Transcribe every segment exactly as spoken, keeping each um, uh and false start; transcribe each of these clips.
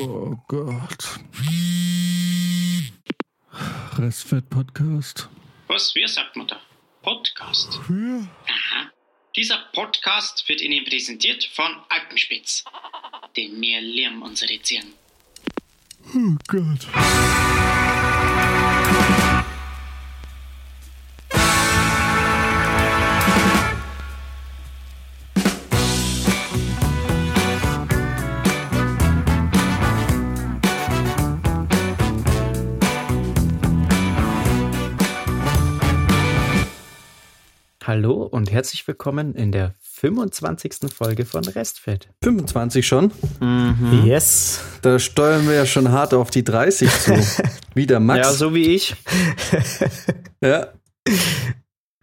Oh Gott. Restfett-Podcast. Was? Wie sagt man da? Podcast? Ja. Aha. Dieser Podcast wird Ihnen präsentiert von Alpenspitz. Denn wir lieben unsere Zähne. Oh Gott. Hallo und herzlich willkommen in der fünfundzwanzigsten Folge von Restfett. fünfundzwanzig schon? Mhm. Yes. Da steuern wir ja schon hart auf die dreißig zu. Wie der Max. Ja, so wie ich. Ja.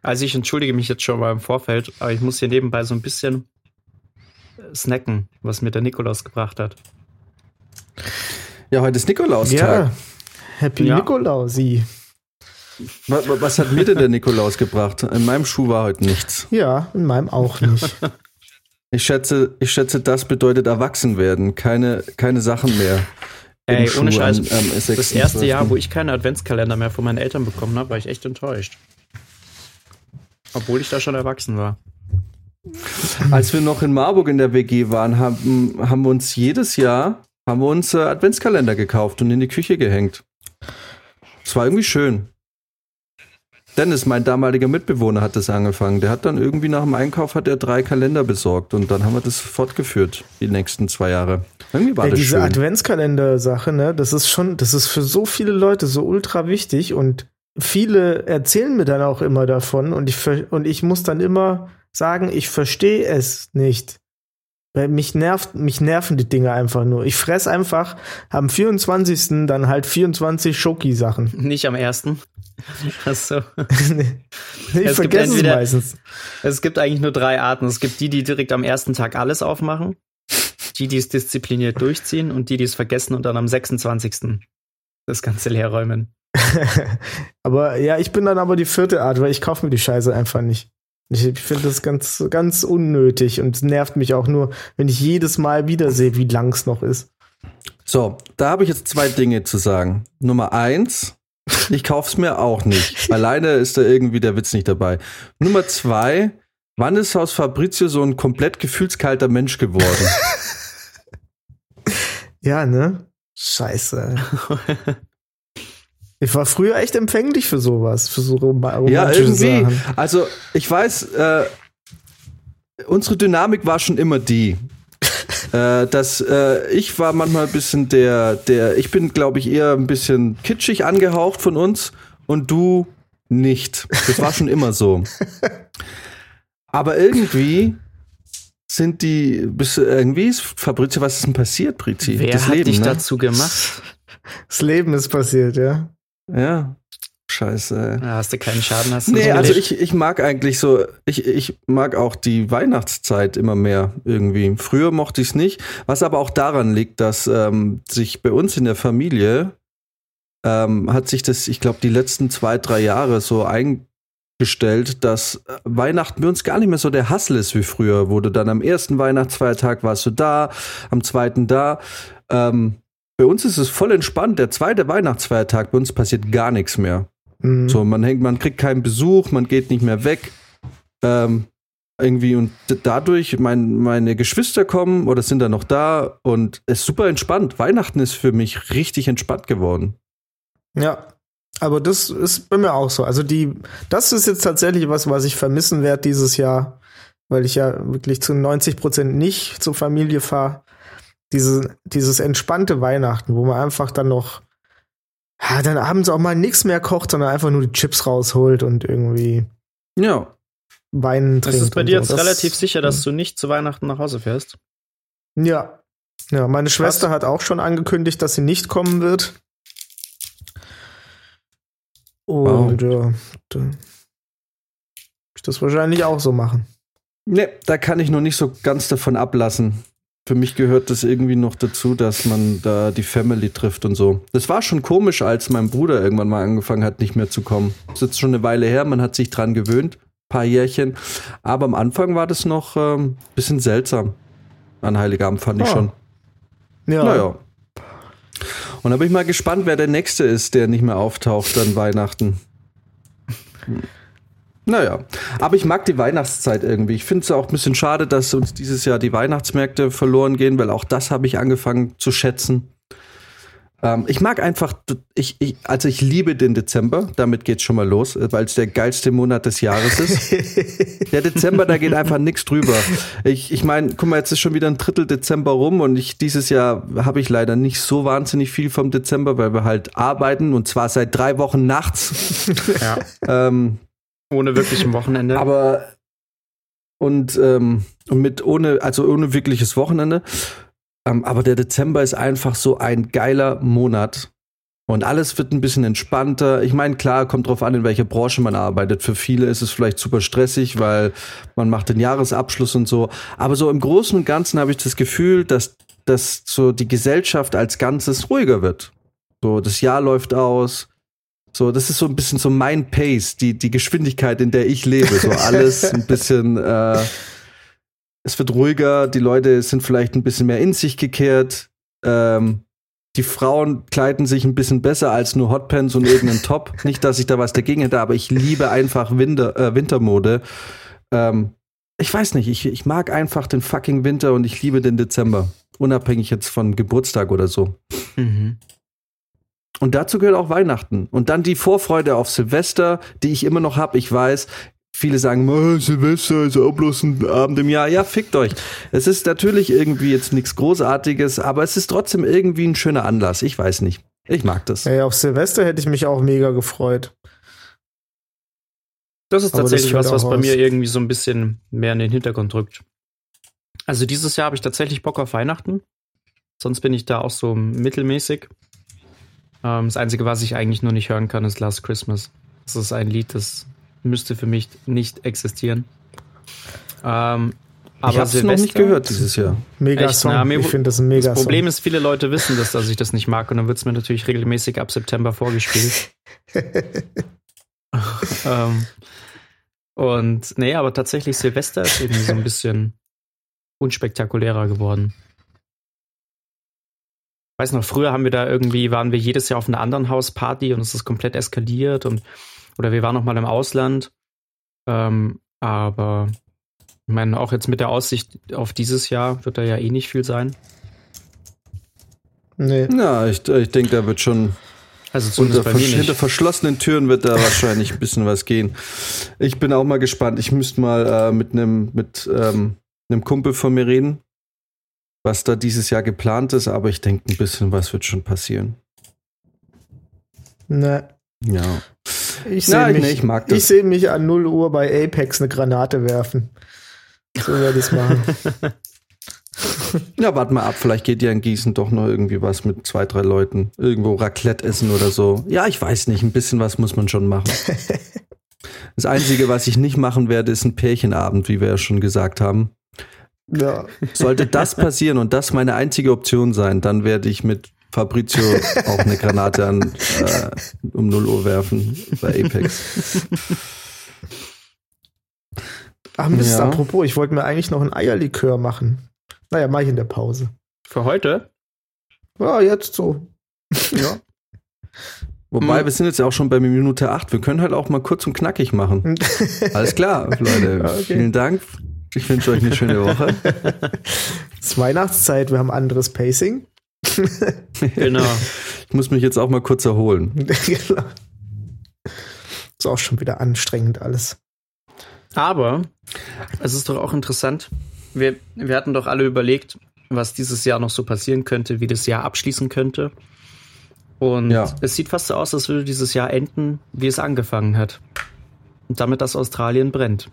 Also ich entschuldige mich jetzt schon mal im Vorfeld, aber ich muss hier nebenbei so ein bisschen snacken, was mir der Nikolaus gebracht hat. Ja, heute ist Nikolaustag. Ja. Happy ja. Nikolausi. Was hat mir denn der Nikolaus gebracht? In meinem Schuh war heute nichts. Ja, in meinem auch nicht. Ich schätze, ich schätze das bedeutet erwachsen werden. Keine, keine Sachen mehr. Ey, ohne Scheiß. Am, am das erste Jahr, wo ich keinen Adventskalender mehr von meinen Eltern bekommen habe, war ich echt enttäuscht. Obwohl ich da schon erwachsen war. Als wir noch in Marburg in der W G waren, haben, haben wir uns jedes Jahr haben wir uns Adventskalender gekauft und in die Küche gehängt. Es war irgendwie schön. Dennis, mein damaliger Mitbewohner, hat das angefangen. Der hat dann irgendwie nach dem Einkauf hat er drei Kalender besorgt und dann haben wir das fortgeführt die nächsten zwei Jahre. Irgendwie war ja, das diese schön. Adventskalender-Sache, ne? Das ist schon, das ist für so viele Leute so ultra wichtig und viele erzählen mir dann auch immer davon und ich und ich muss dann immer sagen, ich verstehe es nicht. Weil mich nervt, mich nerven die Dinge einfach nur. Ich fress einfach am vierundzwanzigsten dann halt vierundzwanzig Schoki-Sachen. Nicht am ersten Achso. Ich es vergesse entweder, es meistens. Es gibt eigentlich nur drei Arten. Es gibt die, die direkt am ersten Tag alles aufmachen, die, die es diszipliniert durchziehen und die, die es vergessen und dann am sechsundzwanzigsten das Ganze leer räumen. Aber ja, ich bin dann aber die vierte Art, weil ich kaufe mir die Scheiße einfach nicht. Ich, ich finde das ganz, ganz unnötig und es nervt mich auch nur, wenn ich jedes Mal wieder sehe, wie lang es noch ist. So, da habe ich jetzt zwei Dinge zu sagen. Nummer eins, ich kaufe es mir auch nicht. Alleine ist da irgendwie der Witz nicht dabei. Nummer zwei, wann ist aus Fabrizio so ein komplett gefühlskalter Mensch geworden? Ja, ne? Scheiße. Ich war früher echt empfänglich für sowas, für so romantische Ja, irgendwie. Sachen. Also, ich weiß, äh, unsere Dynamik war schon immer die, äh, dass äh, ich war manchmal ein bisschen der, der, ich bin, glaube ich, eher ein bisschen kitschig angehaucht von uns und du nicht. Das war schon immer so. Aber irgendwie sind die, bist du irgendwie, Fabrizio, was ist denn passiert, Brizi? Wer das hat Leben, dich ne? dazu gemacht? Das Leben ist passiert, ja. Ja, scheiße. Ja, hast du keinen Schaden, hast du Nee, also ich, ich mag eigentlich so, ich, ich mag auch die Weihnachtszeit immer mehr irgendwie. Früher mochte ich es nicht, was aber auch daran liegt, dass ähm, sich bei uns in der Familie ähm, hat sich das, ich glaube, die letzten zwei, drei Jahre so eingestellt, dass Weihnachten bei uns gar nicht mehr so der Hassel ist wie früher, wo du dann am ersten Weihnachtsfeiertag warst du da, am zweiten da, ähm, bei uns ist es voll entspannt. Der zweite Weihnachtsfeiertag, bei uns passiert gar nichts mehr. Mhm. So, man hängt, man kriegt keinen Besuch, man geht nicht mehr weg. Ähm, irgendwie und d- dadurch, mein, meine Geschwister kommen oder sind dann noch da und es ist super entspannt. Weihnachten ist für mich richtig entspannt geworden. Ja, aber das ist bei mir auch so. Also die, das ist jetzt tatsächlich was, was ich vermissen werde dieses Jahr, weil ich ja wirklich zu neunzig Prozent nicht zur Familie fahre. Diese, dieses entspannte Weihnachten, wo man einfach dann noch ja, dann abends auch mal nichts mehr kocht, sondern einfach nur die Chips rausholt und irgendwie ja. Wein trinkt. Das ist bei dir jetzt so. Relativ das, sicher, dass du nicht zu Weihnachten nach Hause fährst? Ja. Ja, meine Schwester Was? hat auch schon angekündigt, dass sie nicht kommen wird. Und wow. ja, ich das wahrscheinlich auch so machen. Ne, da kann ich noch nicht so ganz davon ablassen. Für mich gehört das irgendwie noch dazu, dass man da die Family trifft und so. Das war schon komisch, als mein Bruder irgendwann mal angefangen hat, nicht mehr zu kommen. Das ist jetzt schon eine Weile her, man hat sich dran gewöhnt, paar Jährchen. Aber am Anfang war das noch ein ähm, bisschen seltsam. an Heiligabend, fand ich oh. schon. Ja. Naja. Und da bin ich mal gespannt, wer der Nächste ist, der nicht mehr auftaucht an Weihnachten. Naja, aber ich mag die Weihnachtszeit irgendwie. Ich finde es auch ein bisschen schade, dass uns dieses Jahr die Weihnachtsmärkte verloren gehen, weil auch das habe ich angefangen zu schätzen. Ähm, ich mag einfach, ich, ich, also ich liebe den Dezember, damit geht's schon mal los, weil es der geilste Monat des Jahres ist. Der Dezember, da geht einfach nichts drüber. Ich, ich meine, guck mal, jetzt ist schon wieder ein Drittel Dezember rum und ich, dieses Jahr habe ich leider nicht so wahnsinnig viel vom Dezember, weil wir halt arbeiten und zwar seit drei Wochen nachts. Ja. ähm, Ohne wirklichem Wochenende. Aber und, ähm, und mit ohne, also ohne wirkliches Wochenende. Ähm, aber der Dezember ist einfach so ein geiler Monat. Und alles wird ein bisschen entspannter. Ich meine, klar, kommt drauf an, in welcher Branche man arbeitet. Für viele ist es vielleicht super stressig, weil man macht den Jahresabschluss und so. Aber so im Großen und Ganzen habe ich das Gefühl, dass, dass so die Gesellschaft als Ganzes ruhiger wird. So, das Jahr läuft aus. So, das ist so ein bisschen so mein Pace, die, die Geschwindigkeit, in der ich lebe. So alles ein bisschen, äh, es wird ruhiger, die Leute sind vielleicht ein bisschen mehr in sich gekehrt, ähm, die Frauen kleiden sich ein bisschen besser als nur Hotpants und irgendeinen Top. Nicht, dass ich da was dagegen hätte, aber ich liebe einfach Winter, äh, Wintermode. Ähm, ich weiß nicht, ich, ich mag einfach den fucking Winter und ich liebe den Dezember. Unabhängig jetzt von Geburtstag oder so. Mhm. Und dazu gehört auch Weihnachten. Und dann die Vorfreude auf Silvester, die ich immer noch habe. Ich weiß, viele sagen, oh, Silvester ist auch bloß ein Abend im Jahr. Ja, fickt euch. Es ist natürlich irgendwie jetzt nichts Großartiges, aber es ist trotzdem irgendwie ein schöner Anlass. Ich weiß nicht. Ich mag das. Ey, auf Silvester hätte ich mich auch mega gefreut. Das ist tatsächlich was, was bei mir irgendwie so ein bisschen mehr in den Hintergrund rückt. Also dieses Jahr habe ich tatsächlich Bock auf Weihnachten. Sonst bin ich da auch so mittelmäßig. Das Einzige, was ich eigentlich nur nicht hören kann, ist Last Christmas. Das ist ein Lied, das müsste für mich nicht existieren. Ähm, aber ich habe es noch nicht gehört dieses Jahr. Mega Song. Na, mir, ich finde das ein mega Song. Das Problem ist, viele Leute wissen das, dass ich das nicht mag. Und dann wird es mir natürlich regelmäßig ab September vorgespielt. ähm, und nee, aber tatsächlich Silvester ist eben so ein bisschen unspektakulärer geworden. Weiß noch, früher haben wir da irgendwie, waren wir jedes Jahr auf einer anderen Hausparty und es ist komplett eskaliert und oder wir waren noch mal im Ausland. Ähm, aber ich meine, auch jetzt mit der Aussicht auf dieses Jahr wird da ja eh nicht viel sein. Nee. Na, ich, ich denke, da wird schon also zumindest unter bei mir nicht. Hinter verschlossenen Türen wird da wahrscheinlich ein bisschen was gehen. Ich bin auch mal gespannt. Ich müsste mal äh, mit einem mit ähm, einem Kumpel von mir reden, was da dieses Jahr geplant ist, aber ich denke, ein bisschen was wird schon passieren. Ne. Ja. Ich sehe mich, nee, ich mag das. Ich seh mich an null Uhr bei Apex eine Granate werfen. So werde ich es machen. Ja, warte mal ab, vielleicht geht ja in Gießen doch noch irgendwie was mit zwei, drei Leuten. Irgendwo Raclette essen oder so. Ja, ich weiß nicht, ein bisschen was muss man schon machen. Das Einzige, was ich nicht machen werde, ist ein Pärchenabend, wie wir ja schon gesagt haben. Ja. Sollte das passieren und das meine einzige Option sein, dann werde ich mit Fabrizio auch eine Granate an, äh, um null Uhr werfen bei Apex. Ach Mist, ja. Apropos, ich wollte mir eigentlich noch ein Eierlikör machen. Naja, mache ich in der Pause. Für heute? Ja, jetzt so. Ja. Wobei, hm. wir sind jetzt ja auch schon bei Minute acht. Wir können halt auch mal kurz und knackig machen. Alles klar, Leute. Okay. Vielen Dank. Ich wünsche euch eine schöne Woche. Es ist Weihnachtszeit, wir haben anderes Pacing. Genau. Ich muss mich jetzt auch mal kurz erholen. Genau. Ist auch schon wieder anstrengend alles. Aber es ist doch auch interessant, wir, wir hatten doch alle überlegt, was dieses Jahr noch so passieren könnte, wie das Jahr abschließen könnte. Und ja. Es sieht fast so aus, als würde dieses Jahr enden, wie es angefangen hat. Und damit, dass Australien brennt.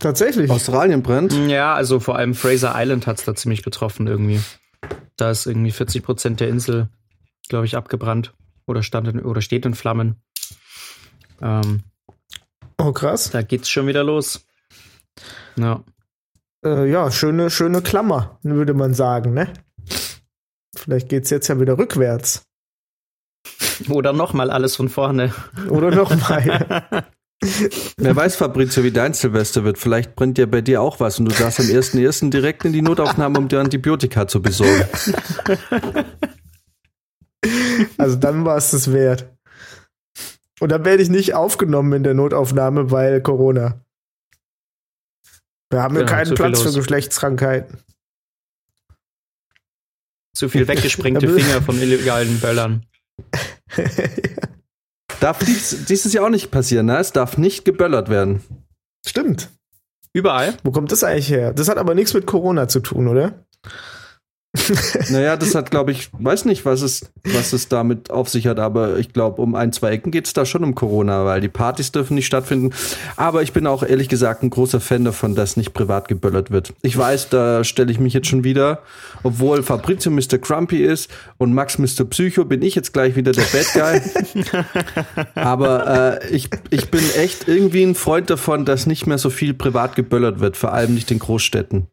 Tatsächlich. Australien brennt. Ja, also vor allem Fraser Island hat es da ziemlich getroffen irgendwie. Da ist irgendwie vierzig Prozent der Insel, glaube ich, abgebrannt oder, stand in, oder steht in Flammen. Ähm, oh, krass. Da geht's schon wieder los. Ja, äh, ja schöne, schöne Klammer, würde man sagen, ne? Vielleicht geht's jetzt ja wieder rückwärts. Oder nochmal alles von vorne. Oder nochmal. Wer weiß, Fabrizio, wie dein Silvester wird. Vielleicht brennt ja bei dir auch was und du darfst am ersten ersten direkt in die Notaufnahme, um dir Antibiotika zu besorgen. Also dann war es das wert. Und dann werde ich nicht aufgenommen in der Notaufnahme, weil Corona. Wir haben ja, ja keinen Platz für Geschlechtskrankheiten. Zu viel weggesprengte Finger von illegalen Böllern. Ja. Darf dies, dieses Jahr auch nicht passieren, ne? Es darf nicht geböllert werden. Stimmt. Überall. Wo kommt das eigentlich her? Das hat aber nichts mit Corona zu tun, oder? Naja, das hat, glaube ich, weiß nicht, was es, was es damit auf sich hat, aber ich glaube, um ein, zwei Ecken geht es da schon um Corona, weil die Partys dürfen nicht stattfinden. Aber ich bin auch ehrlich gesagt ein großer Fan davon, dass nicht privat geböllert wird. Ich weiß, da stelle ich mich jetzt schon wieder, obwohl Fabrizio Mister Grumpy ist und Max Mister Psycho, bin ich jetzt gleich wieder der Bad Guy. Aber äh, ich, ich bin echt irgendwie ein Freund davon, dass nicht mehr so viel privat geböllert wird, vor allem nicht in Großstädten.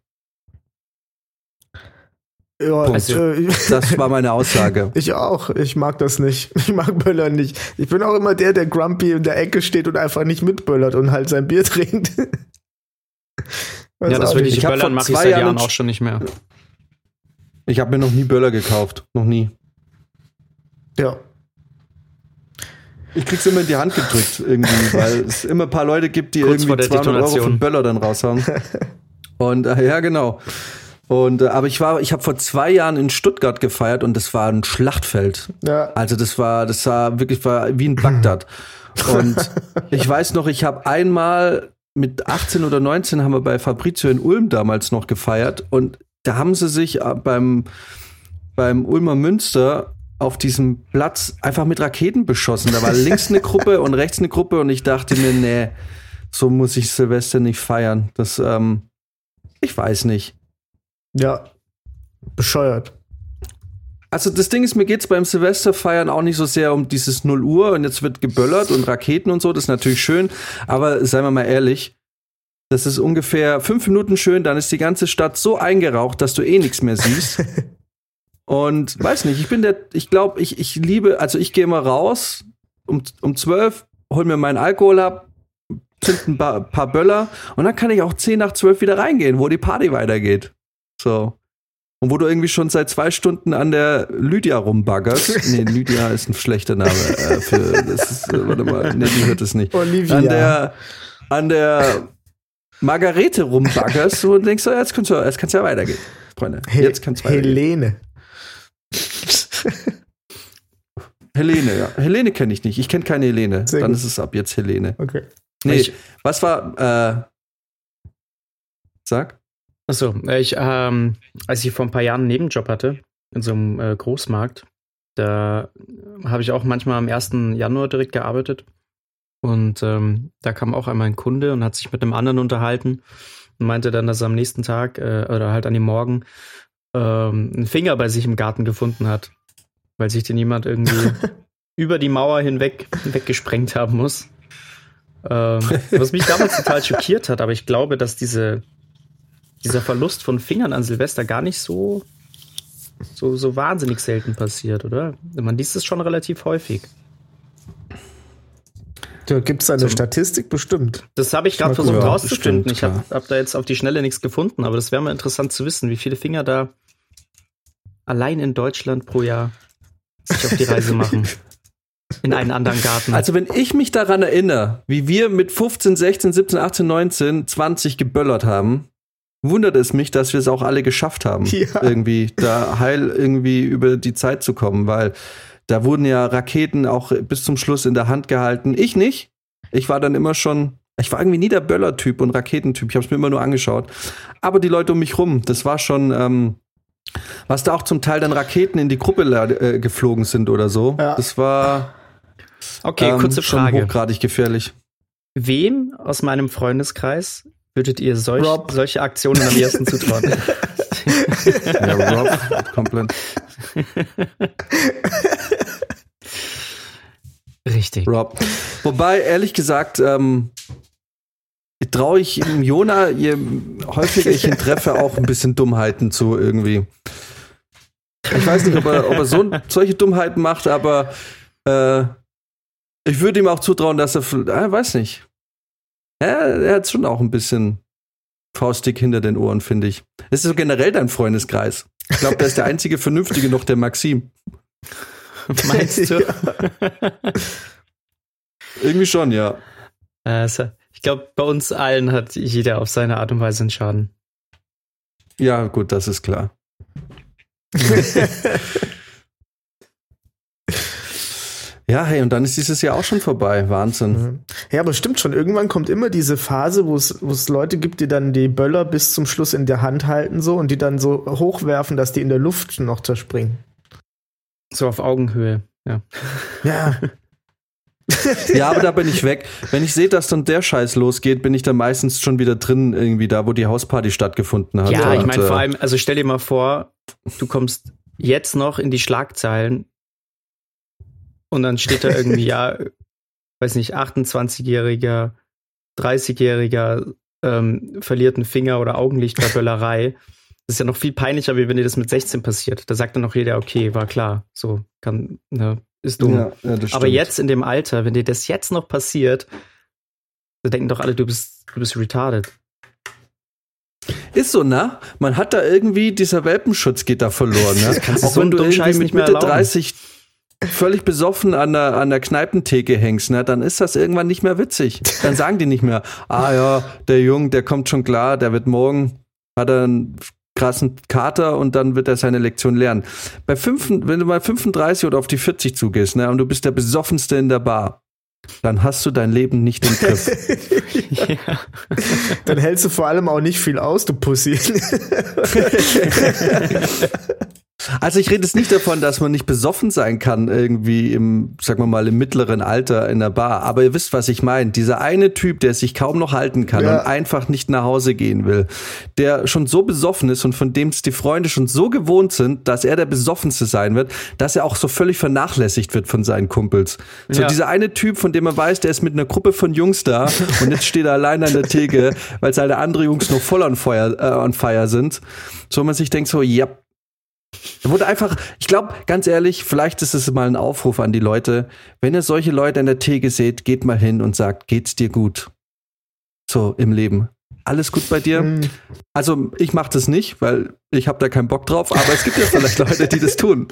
Ja, also, das war meine Aussage. Ich auch. Ich mag das nicht. Ich mag Böllern nicht. Ich bin auch immer der, der grumpy in der Ecke steht und einfach nicht mitböllert und halt sein Bier trinkt. Ja, das wirklich ich Böllern mache ich seit Jahren auch schon nicht mehr. Ich habe mir noch nie Böller gekauft. Noch nie. Ja. Ich krieg's immer in die Hand gedrückt irgendwie, weil es immer ein paar Leute gibt, die kurz irgendwie zweihundert Euro für den Böller dann raushauen. Und äh, ja, genau. Und, aber ich war, ich habe vor zwei Jahren in Stuttgart gefeiert und das war ein Schlachtfeld. Ja. Also das war, das war wirklich war wie in Bagdad. Und ich weiß noch, ich habe einmal mit achtzehn oder neunzehn haben wir bei Fabrizio in Ulm damals noch gefeiert und da haben sie sich beim, beim Ulmer Münster auf diesem Platz einfach mit Raketen beschossen. Da war links eine Gruppe und rechts eine Gruppe und ich dachte mir, nee, so muss ich Silvester nicht feiern. Das, ähm, ich weiß nicht. Ja, bescheuert. Also das Ding ist, mir geht's beim Silvesterfeiern auch nicht so sehr um dieses null Uhr und jetzt wird geböllert und Raketen und so, das ist natürlich schön, aber seien wir mal ehrlich, das ist ungefähr fünf Minuten schön, dann ist die ganze Stadt so eingeraucht, dass du eh nichts mehr siehst. Und weiß nicht, ich bin der, ich glaube, ich, ich liebe, also ich gehe mal raus um, um zwölf, hol mir meinen Alkohol ab, zünd ein paar, paar Böller und dann kann ich auch zehn nach zwölf wieder reingehen, wo die Party weitergeht. So. Und wo du irgendwie schon seit zwei Stunden an der Lydia rumbaggerst. Nee, Lydia ist ein schlechter Name. Äh, für, das ist, äh, warte mal, nee, die hört es nicht. Olivia. An der, an der Margarete rumbaggerst und denkst, so, jetzt kannst du, jetzt kann's ja weitergehen, Freunde. Jetzt kann's weitergehen. Helene. Helene, ja. Helene kenne ich nicht. Ich kenne keine Helene. Sehr Dann gut. Ist es ab jetzt Helene. Okay. Nee, ich, was war, äh, sag? Achso, ich, ähm, als ich vor ein paar Jahren einen Nebenjob hatte, in so einem äh, Großmarkt, da habe ich auch manchmal am ersten Januar direkt gearbeitet. Und ähm, da kam auch einmal ein Kunde und hat sich mit einem anderen unterhalten und meinte dann, dass er am nächsten Tag äh, oder halt an dem Morgen ähm, einen Finger bei sich im Garten gefunden hat, weil sich den jemand irgendwie über die Mauer hinweg weggesprengt haben muss. Ähm, was mich damals total schockiert hat, aber ich glaube, dass diese Dieser Verlust von Fingern an Silvester gar nicht so, so, so wahnsinnig selten passiert, oder? Man liest es schon relativ häufig. Da gibt es eine so, Statistik bestimmt. Das habe ich gerade versucht rauszufinden. Bestimmt, ich habe hab da jetzt auf die Schnelle nichts gefunden, aber das wäre mal interessant zu wissen, wie viele Finger da allein in Deutschland pro Jahr sich auf die Reise machen. In einen anderen Garten. Also wenn ich mich daran erinnere, wie wir mit fünfzehn, sechzehn, siebzehn, achtzehn, neunzehn, zwanzig geböllert haben, wundert es mich, dass wir es auch alle geschafft haben, ja. irgendwie da heil irgendwie über die Zeit zu kommen, weil da wurden ja Raketen auch bis zum Schluss in der Hand gehalten. Ich nicht. Ich war dann immer schon, ich war irgendwie nie der Böller-Typ und Raketentyp. Ich habe es mir immer nur angeschaut. Aber die Leute um mich rum, das war schon, ähm, was da auch zum Teil dann Raketen in die Gruppe äh, geflogen sind oder so. Ja. Das war okay, ähm, kurze Frage. Schon hochgradig gefährlich. Wem aus meinem Freundeskreis würdet ihr solch, solche Aktionen am ersten zutrauen? Ja, Rob, komplett. Richtig. Rob. Wobei, ehrlich gesagt, ähm, traue ich Jona, je häufiger ich ihn treffe, auch ein bisschen Dummheiten zu irgendwie. Ich weiß nicht, ob er, ob er so, solche Dummheiten macht, aber äh, ich würde ihm auch zutrauen, dass er, äh, weiß nicht, er, er hat schon auch ein bisschen faustig hinter den Ohren, finde ich. Es ist so generell dein Freundeskreis. Ich glaube, da ist der einzige Vernünftige noch der Maxim. Meinst du? Ja. Irgendwie schon, ja. Also, ich glaube, bei uns allen hat jeder auf seine Art und Weise einen Schaden. Ja, gut, das ist klar. Ja, hey, und dann ist dieses Jahr auch schon vorbei. Wahnsinn. Ja, aber stimmt schon. Irgendwann kommt immer diese Phase, wo es, wo es Leute gibt, die dann die Böller bis zum Schluss in der Hand halten so und die dann so hochwerfen, dass die in der Luft noch zerspringen. So auf Augenhöhe, ja. Ja. Ja, aber da bin ich weg. Wenn ich sehe, dass dann der Scheiß losgeht, bin ich dann meistens schon wieder drin, irgendwie da, wo die Hausparty stattgefunden hat. Ja, ich meine vor allem, also stell dir mal vor, du kommst jetzt noch in die Schlagzeilen und dann steht da irgendwie, ja, weiß nicht, achtundzwanzigjähriger, dreißigjähriger ähm, verliert einen Finger oder Augenlicht bei Böllerei. Das ist ja noch viel peinlicher, wie wenn dir das mit sechzehn passiert. Da sagt dann noch jeder, okay, war klar, so kann, ne, ist dumm. Ja, ja, aber jetzt in dem Alter, wenn dir das jetzt noch passiert, dann denken doch alle, du bist, du bist retarded. Ist so, ne? Man hat da irgendwie, dieser Welpenschutz geht da verloren. Ne? Das kannst auch so wenn du irgendwie mit Mitte dreißig völlig besoffen an der, an der Kneipentheke hängst, ne? Dann ist das irgendwann nicht mehr witzig. Dann sagen die nicht mehr, ah ja, der Junge, der kommt schon klar, der wird morgen, hat er einen krassen Kater und dann wird er seine Lektion lernen. Bei fünf, wenn du mal fünfunddreißig oder auf die vierzig zugehst, ne, und du bist der Besoffenste in der Bar, dann hast du dein Leben nicht im Griff. Ja. Dann hältst du vor allem auch nicht viel aus, du Pussy. Also ich rede jetzt nicht davon, dass man nicht besoffen sein kann, irgendwie im, sagen wir mal, im mittleren Alter in der Bar. Aber ihr wisst, was ich meine. Dieser eine Typ, der sich kaum noch halten kann, ja, und einfach nicht nach Hause gehen will, der schon so besoffen ist und von dem es die Freunde schon so gewohnt sind, dass er der Besoffenste sein wird, dass er auch so völlig vernachlässigt wird von seinen Kumpels. So, ja, dieser eine Typ, von dem man weiß, der ist mit einer Gruppe von Jungs da und jetzt steht er allein an der Theke, weil seine andere Jungs noch voll on fire, äh, on fire sind. So, man sich denkt so, ja, wurde einfach, ich glaube, ganz ehrlich, vielleicht ist es mal ein Aufruf an die Leute, wenn ihr solche Leute an der Theke seht, geht mal hin und sagt, geht's dir gut? So, im Leben. Alles gut bei dir? Mhm. Also, ich mach das nicht, weil ich habe da keinen Bock drauf, aber es gibt ja vielleicht Leute, die das tun.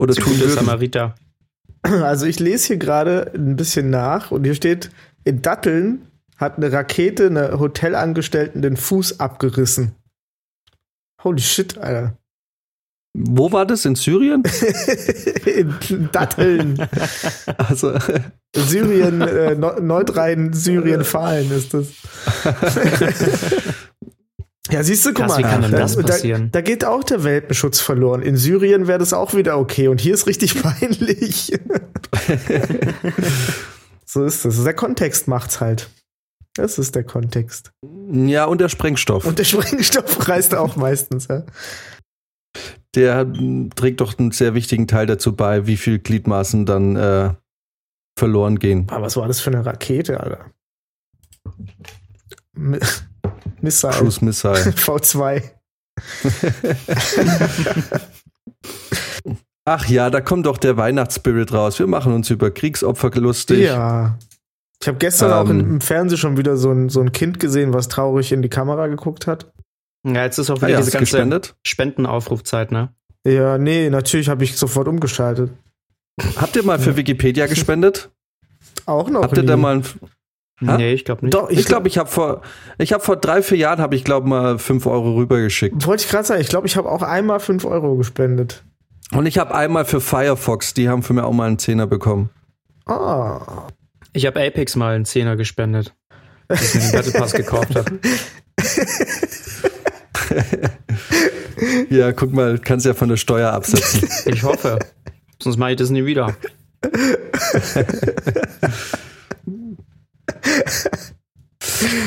Oder tun würden. Samariter. Also, ich lese hier gerade ein bisschen nach und hier steht, in Datteln hat eine Rakete einer Hotelangestellten den Fuß abgerissen. Holy shit, Alter. Wo war das? In Syrien? In Datteln. Also Syrien, äh, Nordrhein-Syrien-Fahlen ist das. Ja, siehst du, guck mal, wie kann denn das passieren? Da, da geht auch der Welpenschutz verloren. In Syrien wäre das auch wieder okay und hier ist richtig peinlich. So ist das. Der Kontext macht's halt. Das ist der Kontext. Ja, und der Sprengstoff. Und der Sprengstoff reißt auch meistens, ja. Der trägt doch einen sehr wichtigen Teil dazu bei, wie viel Gliedmaßen dann äh, verloren gehen. Aber was war das für eine Rakete, Alter? M- Missile. Cruise Missile. V zwei. Ach ja, da kommt doch der Weihnachtsspirit raus. Wir machen uns über Kriegsopfer lustig. Ja. Ich habe gestern ähm, auch im Fernsehen schon wieder so ein, so ein Kind gesehen, was traurig in die Kamera geguckt hat. Ja, jetzt ist auch wieder ja, diese ganze gespendet? Spendenaufrufzeit, ne? Ja, nee, natürlich habe ich sofort umgeschaltet. Habt ihr mal für Wikipedia gespendet? Auch noch. Habt ihr nie. Da mal ein... Ha? Nee, ich glaube nicht. Doch, ich glaube, ich, glaub, ich habe vor, ich hab vor drei, vier Jahren, habe ich glaube mal fünf Euro rübergeschickt. Wollte ich gerade sagen, ich glaube, ich habe auch einmal fünf Euro gespendet. Und ich habe einmal für Firefox, die haben für mich auch mal einen Zehner bekommen. Ah. Ich habe Apex mal einen Zehner gespendet, als ich mir den Battle Pass gekauft habe. Ja, guck mal, kannst ja von der Steuer absetzen. Ich hoffe. Sonst mache ich das nie wieder.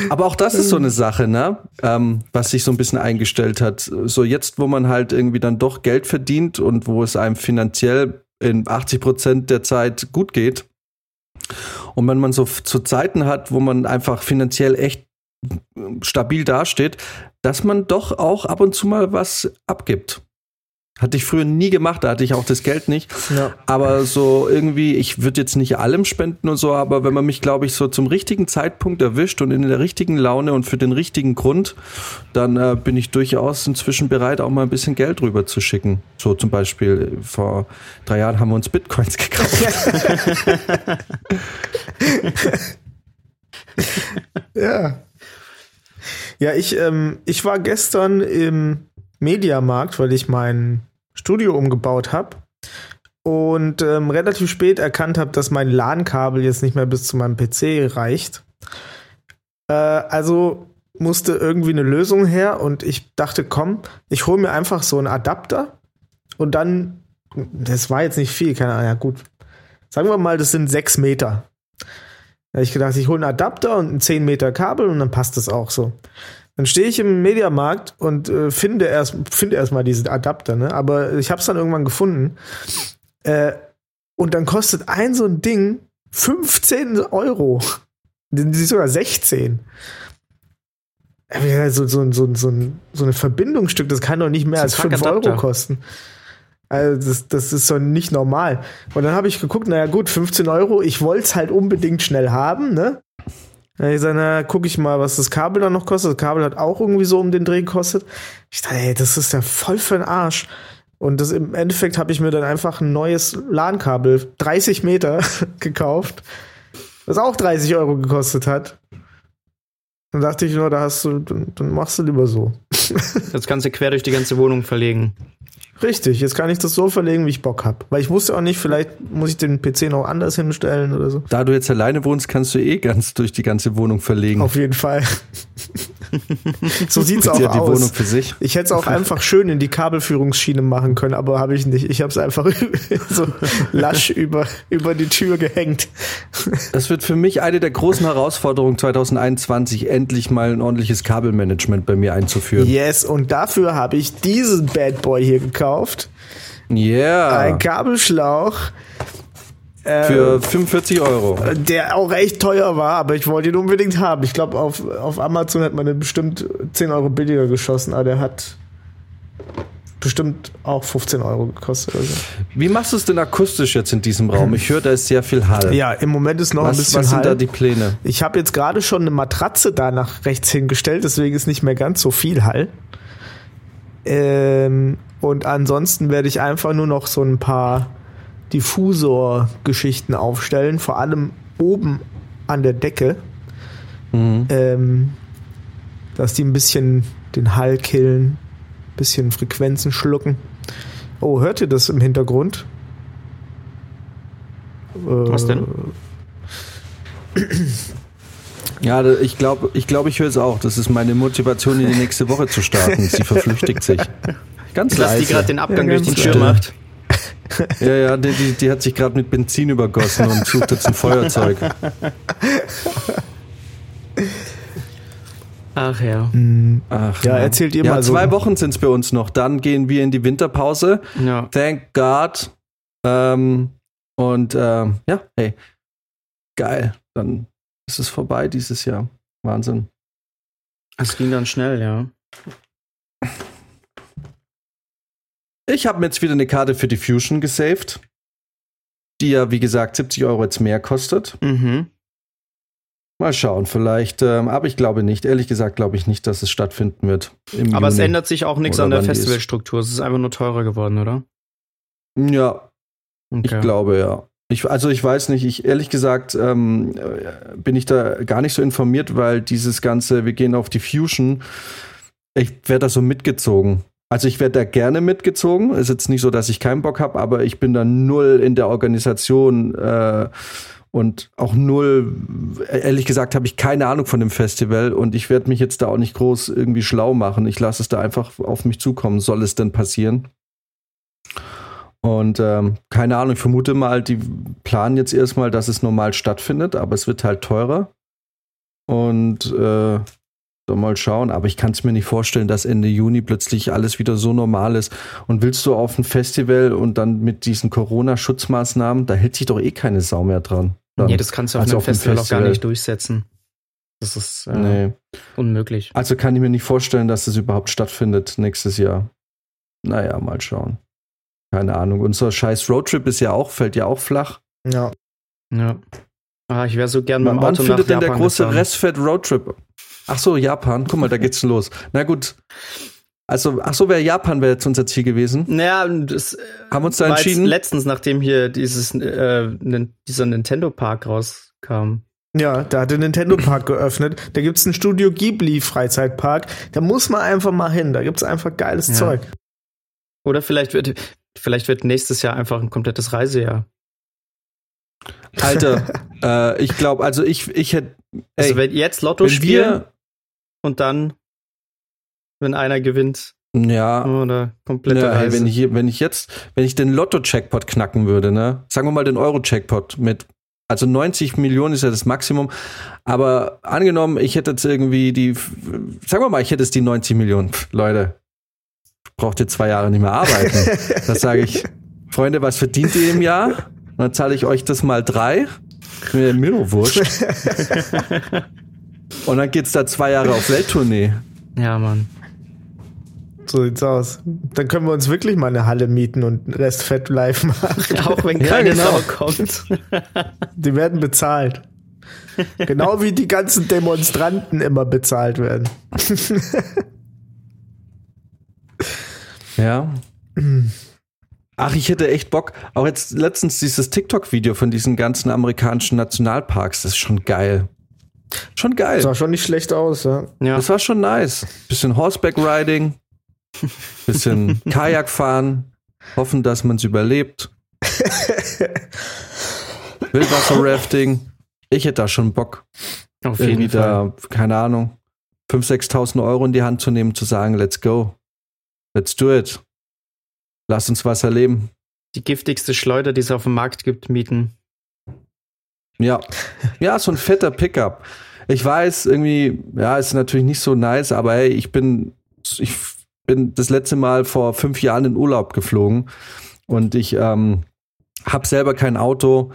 Aber auch das ist so eine Sache, ne? Ähm, was sich so ein bisschen eingestellt hat. So jetzt, wo man halt irgendwie dann doch Geld verdient und wo es einem finanziell in achtzig Prozent der Zeit gut geht. Und wenn man so, so Zeiten hat, wo man einfach finanziell echt stabil dasteht, dass man doch auch ab und zu mal was abgibt. Hatte ich früher nie gemacht, da hatte ich auch das Geld nicht. Ja. Aber so irgendwie, ich würde jetzt nicht allem spenden und so, aber wenn man mich, glaube ich, so zum richtigen Zeitpunkt erwischt und in der richtigen Laune und für den richtigen Grund, dann äh, bin ich durchaus inzwischen bereit, auch mal ein bisschen Geld rüber zu schicken. So zum Beispiel, vor drei Jahren haben wir uns Bitcoins gekauft. Ja. Ja, ich, ähm, ich war gestern im Mediamarkt, weil ich mein Studio umgebaut habe und ähm, relativ spät erkannt habe, dass mein LAN-Kabel jetzt nicht mehr bis zu meinem P C reicht. Äh, also musste irgendwie eine Lösung her und ich dachte, komm, ich hole mir einfach so einen Adapter und dann, das war jetzt nicht viel, keine Ahnung, ja gut, sagen wir mal, das sind sechs Meter. Da habe ich gedacht, ich hole einen Adapter und ein zehn Meter Kabel und dann passt das auch so. Dann stehe ich im Mediamarkt und äh, finde erst finde erstmal diesen Adapter, ne? Aber ich habe es dann irgendwann gefunden. Äh, und dann kostet ein so ein Ding fünfzehn Euro. Sogar sechzehn. So, so, so, so, so ein Verbindungsstück, das kann doch nicht mehr als fünf Euro kosten. Also das, das ist doch nicht normal. Und dann habe ich geguckt, naja gut, fünfzehn Euro, ich wollte es halt unbedingt schnell haben, ne? Ich sage, na, gucke ich mal, was das Kabel dann noch kostet. Das Kabel hat auch irgendwie so um den Dreh gekostet. Ich dachte, ey, das ist ja voll für den Arsch. Und das, im Endeffekt habe ich mir dann einfach ein neues LAN-Kabel, dreißig Meter, gekauft, das auch dreißig Euro gekostet hat. Dann dachte ich nur, da hast du, dann, dann machst du lieber so. Das kannst du quer durch die ganze Wohnung verlegen. Richtig, jetzt kann ich das so verlegen, wie ich Bock habe. Weil ich wusste auch nicht, vielleicht muss ich den P C noch anders hinstellen oder so. Da du jetzt alleine wohnst, kannst du eh ganz durch die ganze Wohnung verlegen. Auf jeden Fall. So sieht's auch ja die aus. Wohnung für sich. Ich hätte es auch einfach schön in die Kabelführungsschiene machen können, aber habe ich nicht. Ich habe es einfach so lasch über, über die Tür gehängt. Das wird für mich eine der großen Herausforderungen zwanzig einundzwanzig, endlich mal ein ordentliches Kabelmanagement bei mir einzuführen. Yes, und dafür habe ich diesen Bad Boy hier gekauft. Gekauft. Yeah. Ein Kabelschlauch. Ähm, Für fünfundvierzig Euro. Der auch echt teuer war, aber ich wollte ihn unbedingt haben. Ich glaube, auf, auf Amazon hat man den bestimmt zehn Euro billiger geschossen, aber der hat bestimmt auch fünfzehn Euro gekostet. Also. Wie machst du es denn akustisch jetzt in diesem Raum? Ich höre, da ist sehr viel Hall. Ja, im Moment ist noch was, ein bisschen was sind Hall. Da die Pläne? Ich habe jetzt gerade schon eine Matratze da nach rechts hingestellt, deswegen ist nicht mehr ganz so viel Hall. Ähm, und ansonsten werde ich einfach nur noch so ein paar Diffusor-Geschichten aufstellen, vor allem oben an der Decke, mhm. ähm, dass die ein bisschen den Hall killen, ein bisschen Frequenzen schlucken. Oh, hört ihr das im Hintergrund? Was denn? Ja, ich glaube, ich, glaub, ich höre es auch. Das ist meine Motivation, in die nächste Woche zu starten. Sie verflüchtigt sich. Ganz leise. Dass die gerade den Abgang ja, durch die Tür macht. Ja, ja, die, die, die hat sich gerade mit Benzin übergossen und sucht jetzt ein Feuerzeug. Ach ja. Ach, ja, erzählt ihr ja, mal so. Zwei Wochen sind es bei uns noch. Dann gehen wir in die Winterpause. Ja. Thank God. Ähm, und ähm, ja, hey. Geil. Dann ist es vorbei dieses Jahr. Wahnsinn. Es ging dann schnell, ja. Ich habe mir jetzt wieder eine Karte für Diffusion gesaved, die ja, wie gesagt, siebzig Euro jetzt mehr kostet. Mhm. Mal schauen, vielleicht, ähm, aber ich glaube nicht. Ehrlich gesagt glaube ich nicht, dass es stattfinden wird. Im aber Juni. Es ändert sich auch nichts an der Festivalstruktur. Es ist einfach nur teurer geworden, oder? Ja, okay. Ich glaube ja. Ich, also ich weiß nicht, ich ehrlich gesagt ähm, bin ich da gar nicht so informiert, weil dieses ganze, wir gehen auf Diffusion, ich werde da so mitgezogen. Also ich werde da gerne mitgezogen, ist jetzt nicht so, dass ich keinen Bock habe, aber ich bin da null in der Organisation äh, und auch null, ehrlich gesagt habe ich keine Ahnung von dem Festival und ich werde mich jetzt da auch nicht groß irgendwie schlau machen. Ich lasse es da einfach auf mich zukommen, soll es denn passieren? Und ähm, keine Ahnung, ich vermute mal, die planen jetzt erstmal, dass es normal stattfindet, aber es wird halt teurer. Und äh, dann mal schauen. Aber ich kann es mir nicht vorstellen, dass Ende Juni plötzlich alles wieder so normal ist. Und willst du auf ein Festival und dann mit diesen Corona-Schutzmaßnahmen, da hält sich doch eh keine Sau mehr dran. Dann, nee, das kannst du auf also einem auf Festival, Festival auch gar nicht durchsetzen. Das ist äh, nee. unmöglich. Also kann ich mir nicht vorstellen, dass das überhaupt stattfindet nächstes Jahr. Naja, mal schauen. Keine Ahnung. Unser scheiß Roadtrip ist ja auch, fällt ja auch flach. Ja. Ja. Ah, ich wäre so gern beim Auto nach Japan. Wann findet denn der große Restfett-Roadtrip? Ach so, Japan. Guck mal, da geht's schon los. Na gut. Also, ach so, wäre Japan wäre jetzt unser Ziel gewesen. Naja, das haben uns da entschieden. Letztens, nachdem hier dieses äh, dieser Nintendo Park rauskam. Ja, da hat der Nintendo Park geöffnet. Da gibt's einen Studio Ghibli Freizeitpark. Da muss man einfach mal hin. Da gibt's einfach geiles ja. Zeug. Oder vielleicht wird vielleicht wird nächstes Jahr einfach ein komplettes Reisejahr. Alter, äh, ich glaube, also ich ich hätte also wenn jetzt Lotto spielen und dann wenn einer gewinnt. Ja. Oder komplette ja, Reise. Ey, wenn ich wenn ich jetzt wenn ich den Lotto-Jackpot knacken würde, ne? Sagen wir mal den Euro-Jackpot mit also neunzig Millionen ist ja das Maximum, aber angenommen, ich hätte jetzt irgendwie die, sagen wir mal, ich hätte jetzt die neunzig Millionen. Pff, Leute, braucht ihr zwei Jahre nicht mehr arbeiten. Das sage ich, Freunde, was verdient ihr im Jahr? Und dann zahle ich euch das mal drei. Mir doch wurscht. Und dann geht's da zwei Jahre auf Welttournee. Ja, Mann. So sieht's aus. Dann können wir uns wirklich mal eine Halle mieten und Restfett live machen. Auch wenn keine ja, genau. Sau kommt. Die werden bezahlt. Genau wie die ganzen Demonstranten immer bezahlt werden. Ja. Ach, ich hätte echt Bock. Auch jetzt letztens dieses TikTok-Video von diesen ganzen amerikanischen Nationalparks. Das ist schon geil. Schon geil. Das sah schon nicht schlecht aus, ja. ja. Das war schon nice. Bisschen Horseback-Riding. Bisschen Kajak fahren, hoffen, dass man es überlebt. Wildwasser-Rafting. Ich hätte da schon Bock, auf irgendwie jeden Fall. Da, keine Ahnung, fünftausend, sechstausend Euro in die Hand zu nehmen, zu sagen, let's go, let's do it. Lass uns was erleben. Die giftigste Schleuder, die es auf dem Markt gibt, mieten. Ja, ja, so ein fetter Pickup. Ich weiß, irgendwie, ja, ist natürlich nicht so nice, aber hey, ich bin, ich bin das letzte Mal vor fünf Jahren in Urlaub geflogen und ich ähm, habe selber kein Auto.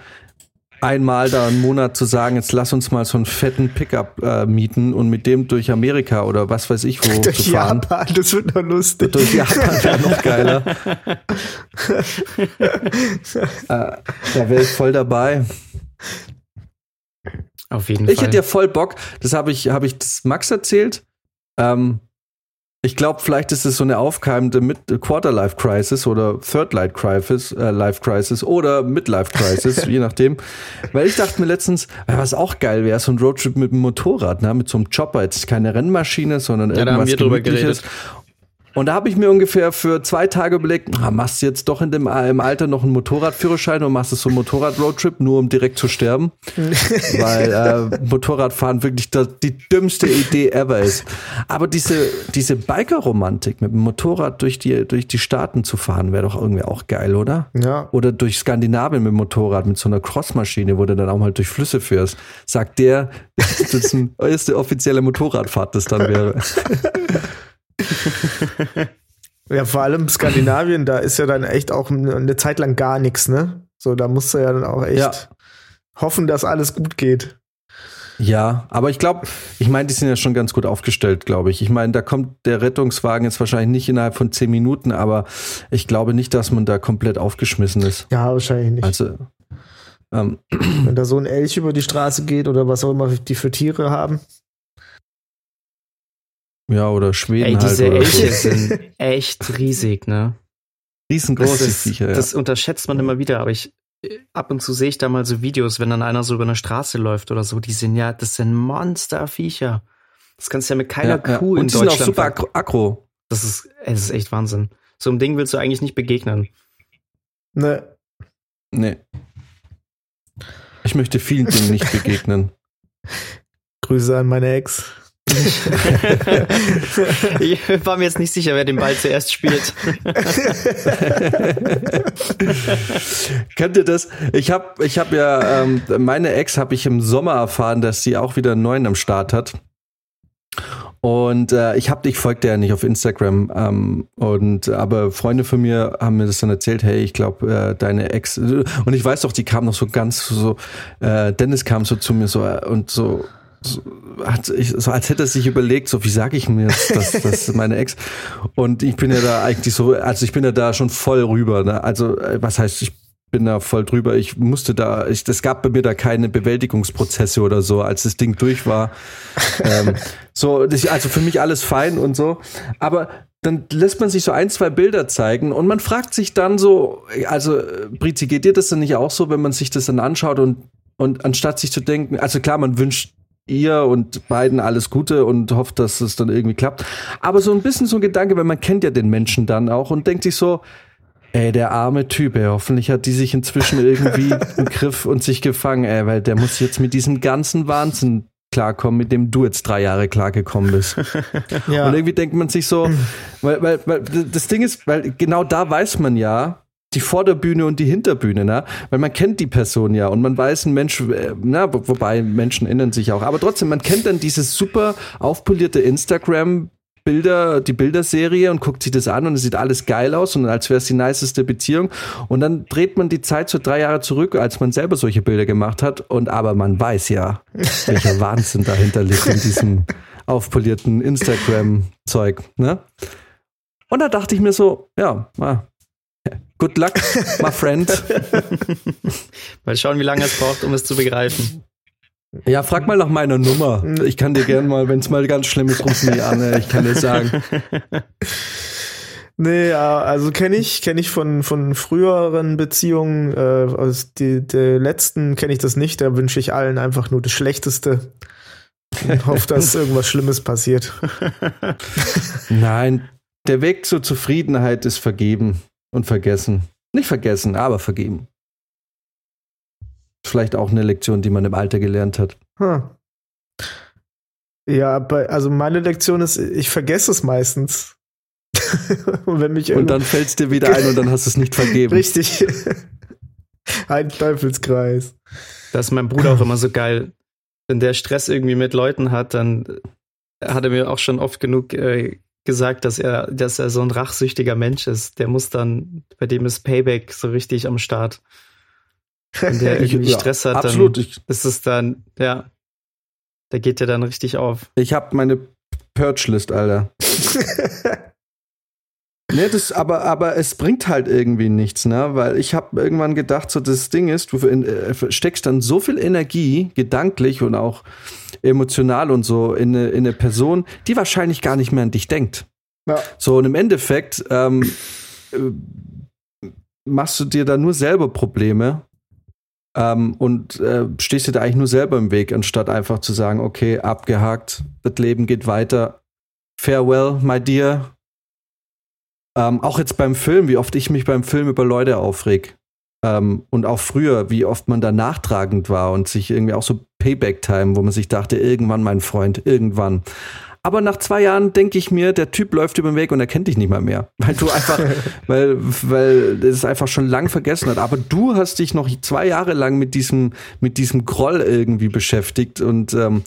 Einmal da einen Monat zu sagen, jetzt lass uns mal so einen fetten Pickup äh, mieten und mit dem durch Amerika oder was weiß ich wo durch zu fahren. Japan, das wird noch lustig. Durch Japan wäre noch geiler. äh, da wäre ich voll dabei. Auf jeden ich Fall. Ich hätte ja voll Bock, das habe ich, habe ich das Max erzählt, ähm, ich glaube, vielleicht ist es so eine aufkeimende Quarter-Life-Crisis oder Third-Life-Crisis äh, Life Crisis oder Midlife-Crisis, je nachdem. Weil ich dachte mir letztens, was auch geil wäre, so ein Roadtrip mit dem Motorrad, ne? Mit so einem Chopper. Jetzt keine Rennmaschine, sondern irgendwas ja, da haben wir drüber geredet. Und da habe ich mir ungefähr für zwei Tage überlegt, na, machst du jetzt doch in dem im Alter noch einen Motorradführerschein und machst du so einen Motorrad-Roadtrip, nur um direkt zu sterben? Weil äh, Motorradfahren wirklich das, die dümmste Idee ever ist. Aber diese, diese Biker-Romantik, mit dem Motorrad durch die, durch die Staaten zu fahren, wäre doch irgendwie auch geil, oder? Ja. Oder durch Skandinavien mit dem Motorrad, mit so einer Crossmaschine, wo du dann auch mal durch Flüsse führst. Sagt der, das ist eine erste offizielle Motorradfahrt, das dann wäre. Ja, vor allem Skandinavien, da ist ja dann echt auch eine Zeit lang gar nichts, ne? So, da musst du ja dann auch echt ja. hoffen, dass alles gut geht. Ja, aber ich glaube, ich meine, die sind ja schon ganz gut aufgestellt, glaube ich. Ich meine, da kommt der Rettungswagen jetzt wahrscheinlich nicht innerhalb von zehn Minuten, aber ich glaube nicht, dass man da komplett aufgeschmissen ist. Ja, wahrscheinlich nicht. Also, ähm, wenn da so ein Elch über die Straße geht oder was auch immer die für Tiere haben. Ja, oder Schweden. Ey, diese halt, oder Elche so. Sind echt riesig, ne? Riesengroße Viecher, ja. Das unterschätzt man immer wieder, aber ich ab und zu sehe ich da mal so Videos, wenn dann einer so über eine Straße läuft oder so, die sind ja, das sind Monsterviecher. Das kannst du ja mit keiner ja, Kuh ja. in Deutschland. Und die sind auch super aggro. Das ist, ey, das ist echt Wahnsinn. So einem Ding willst du eigentlich nicht begegnen. Nee. Nee. Ich möchte vielen Dingen nicht begegnen. Grüße an meine Ex. Ich war mir jetzt nicht sicher, wer den Ball zuerst spielt. Kennt ihr das? Ich habe ich hab ja, ähm, meine Ex habe ich im Sommer erfahren, dass sie auch wieder einen neuen am Start hat. Und äh, ich hab, ich folgte ja nicht auf Instagram. Ähm, und aber Freunde von mir haben mir das dann erzählt, hey, ich glaube, äh, deine Ex. Und ich weiß doch, die kam noch so ganz so, äh, Dennis kam so zu mir so äh, und so. so, hat, ich, so als hätte es sich überlegt, so wie sage ich mir das, das meine Ex. Und ich bin ja da eigentlich so, also ich bin ja da schon voll rüber. Ne? Also was heißt, ich bin da voll drüber. Ich musste da, ich, es gab bei mir da keine Bewältigungsprozesse oder so, als das Ding durch war. ähm, so, das, also für mich alles fein und so. Aber dann lässt man sich so ein, zwei Bilder zeigen und man fragt sich dann so, also Brizi, geht dir das denn nicht auch so, wenn man sich das dann anschaut und, und anstatt sich zu denken, also klar, man wünscht ihr und beiden alles Gute und hofft, dass es dann irgendwie klappt, aber so ein bisschen so ein Gedanke, weil man kennt ja den Menschen dann auch und denkt sich so, ey, der arme Typ, ey, hoffentlich hat die sich inzwischen irgendwie im Griff und sich gefangen, ey, weil der muss jetzt mit diesem ganzen Wahnsinn klarkommen, mit dem du jetzt drei Jahre klargekommen bist. Ja. Und irgendwie denkt man sich so, weil, weil, weil das Ding ist, weil genau da weiß man ja die Vorderbühne und die Hinterbühne, ne? Weil man kennt die Person ja und man weiß, ein Mensch, äh, na, wo, wobei Menschen ändern sich auch, aber trotzdem, man kennt dann dieses super aufpolierte Instagram- Bilder, die Bilderserie und guckt sich das an und es sieht alles geil aus und als wäre es die niceste Beziehung und dann dreht man die Zeit so drei Jahre zurück, als man selber solche Bilder gemacht hat und aber man weiß ja, welcher Wahnsinn dahinter liegt in diesem aufpolierten Instagram-Zeug, ne? Und da dachte ich mir so, ja, good luck, my friend. Mal schauen, wie lange es braucht, um es zu begreifen. Ja, frag mal nach meiner Nummer. Ich kann dir gerne mal, wenn es mal ganz schlimm ist, ruf mich an. Ich kann dir sagen. Nee, also kenne ich, kenne ich von, von früheren Beziehungen, äh, aus die, der letzten kenne ich das nicht. Da wünsche ich allen einfach nur das Schlechteste. Und hoffe, dass irgendwas Schlimmes passiert. Nein, der Weg zur Zufriedenheit ist vergeben und vergessen. Nicht vergessen, aber vergeben. Vielleicht auch eine Lektion, die man im Alter gelernt hat. Hm. Ja, aber also meine Lektion ist, ich vergesse es meistens. Und, wenn mich und dann fällt es dir wieder ein und dann hast du es nicht vergeben. Richtig. Ein Teufelskreis. Das ist mein Bruder auch immer so geil. Wenn der Stress irgendwie mit Leuten hat, dann hat er mir auch schon oft genug äh, gesagt, dass er, dass er so ein rachsüchtiger Mensch ist. Der muss dann, bei dem ist Payback so richtig am Start. Wenn der irgendwie Stress hat, ja, absolut. Dann ist es dann, ja, da geht der dann richtig auf. Ich hab meine Purge-List, Alter. Nee, das, aber, aber es bringt halt irgendwie nichts, ne? Weil ich hab irgendwann gedacht, so das Ding ist, du steckst dann so viel Energie, gedanklich und auch emotional und so, in eine, in eine Person, die wahrscheinlich gar nicht mehr an dich denkt. Ja. So, und im Endeffekt ähm, machst du dir da nur selber Probleme. Um, und äh, stehst dir da eigentlich nur selber im Weg, anstatt einfach zu sagen, okay, abgehakt, das Leben geht weiter, farewell, my dear. Um, auch jetzt beim Film, wie oft ich mich beim Film über Leute aufreg. Um, und auch früher, wie oft man da nachtragend war und sich irgendwie auch so Payback-Time, wo man sich dachte, irgendwann, mein Freund, irgendwann. Aber nach zwei Jahren denke ich mir, der Typ läuft über den Weg und er kennt dich nicht mal mehr. Weil du einfach, weil, weil es einfach schon lang vergessen hat. Aber du hast dich noch zwei Jahre lang mit diesem, mit diesem Groll irgendwie beschäftigt und ähm,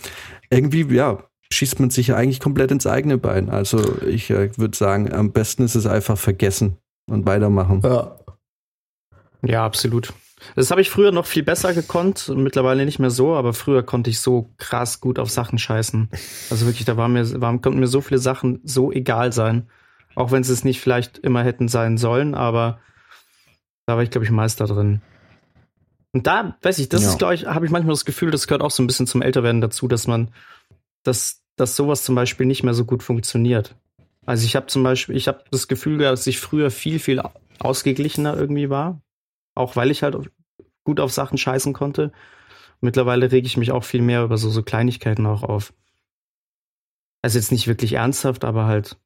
irgendwie, ja, schießt man sich ja eigentlich komplett ins eigene Bein. Also ich äh, würde sagen, am besten ist es einfach vergessen und weitermachen. Ja, ja, absolut. Das habe ich früher noch viel besser gekonnt, mittlerweile nicht mehr so, aber früher konnte ich so krass gut auf Sachen scheißen. Also wirklich, da waren mir, waren, konnten mir so viele Sachen so egal sein, auch wenn sie es nicht vielleicht immer hätten sein sollen, aber da war ich, glaube ich, Meister drin. Und da, weiß ich, das ja. ist, glaube ich, habe ich manchmal das Gefühl, das gehört auch so ein bisschen zum Älterwerden dazu, dass man, dass, dass sowas zum Beispiel nicht mehr so gut funktioniert. Also ich habe zum Beispiel, ich habe das Gefühl gehabt, dass ich früher viel, viel ausgeglichener irgendwie war. Auch weil ich halt gut auf Sachen scheißen konnte. Mittlerweile rege ich mich auch viel mehr über so, so Kleinigkeiten auch auf. Also jetzt nicht wirklich ernsthaft, aber halt.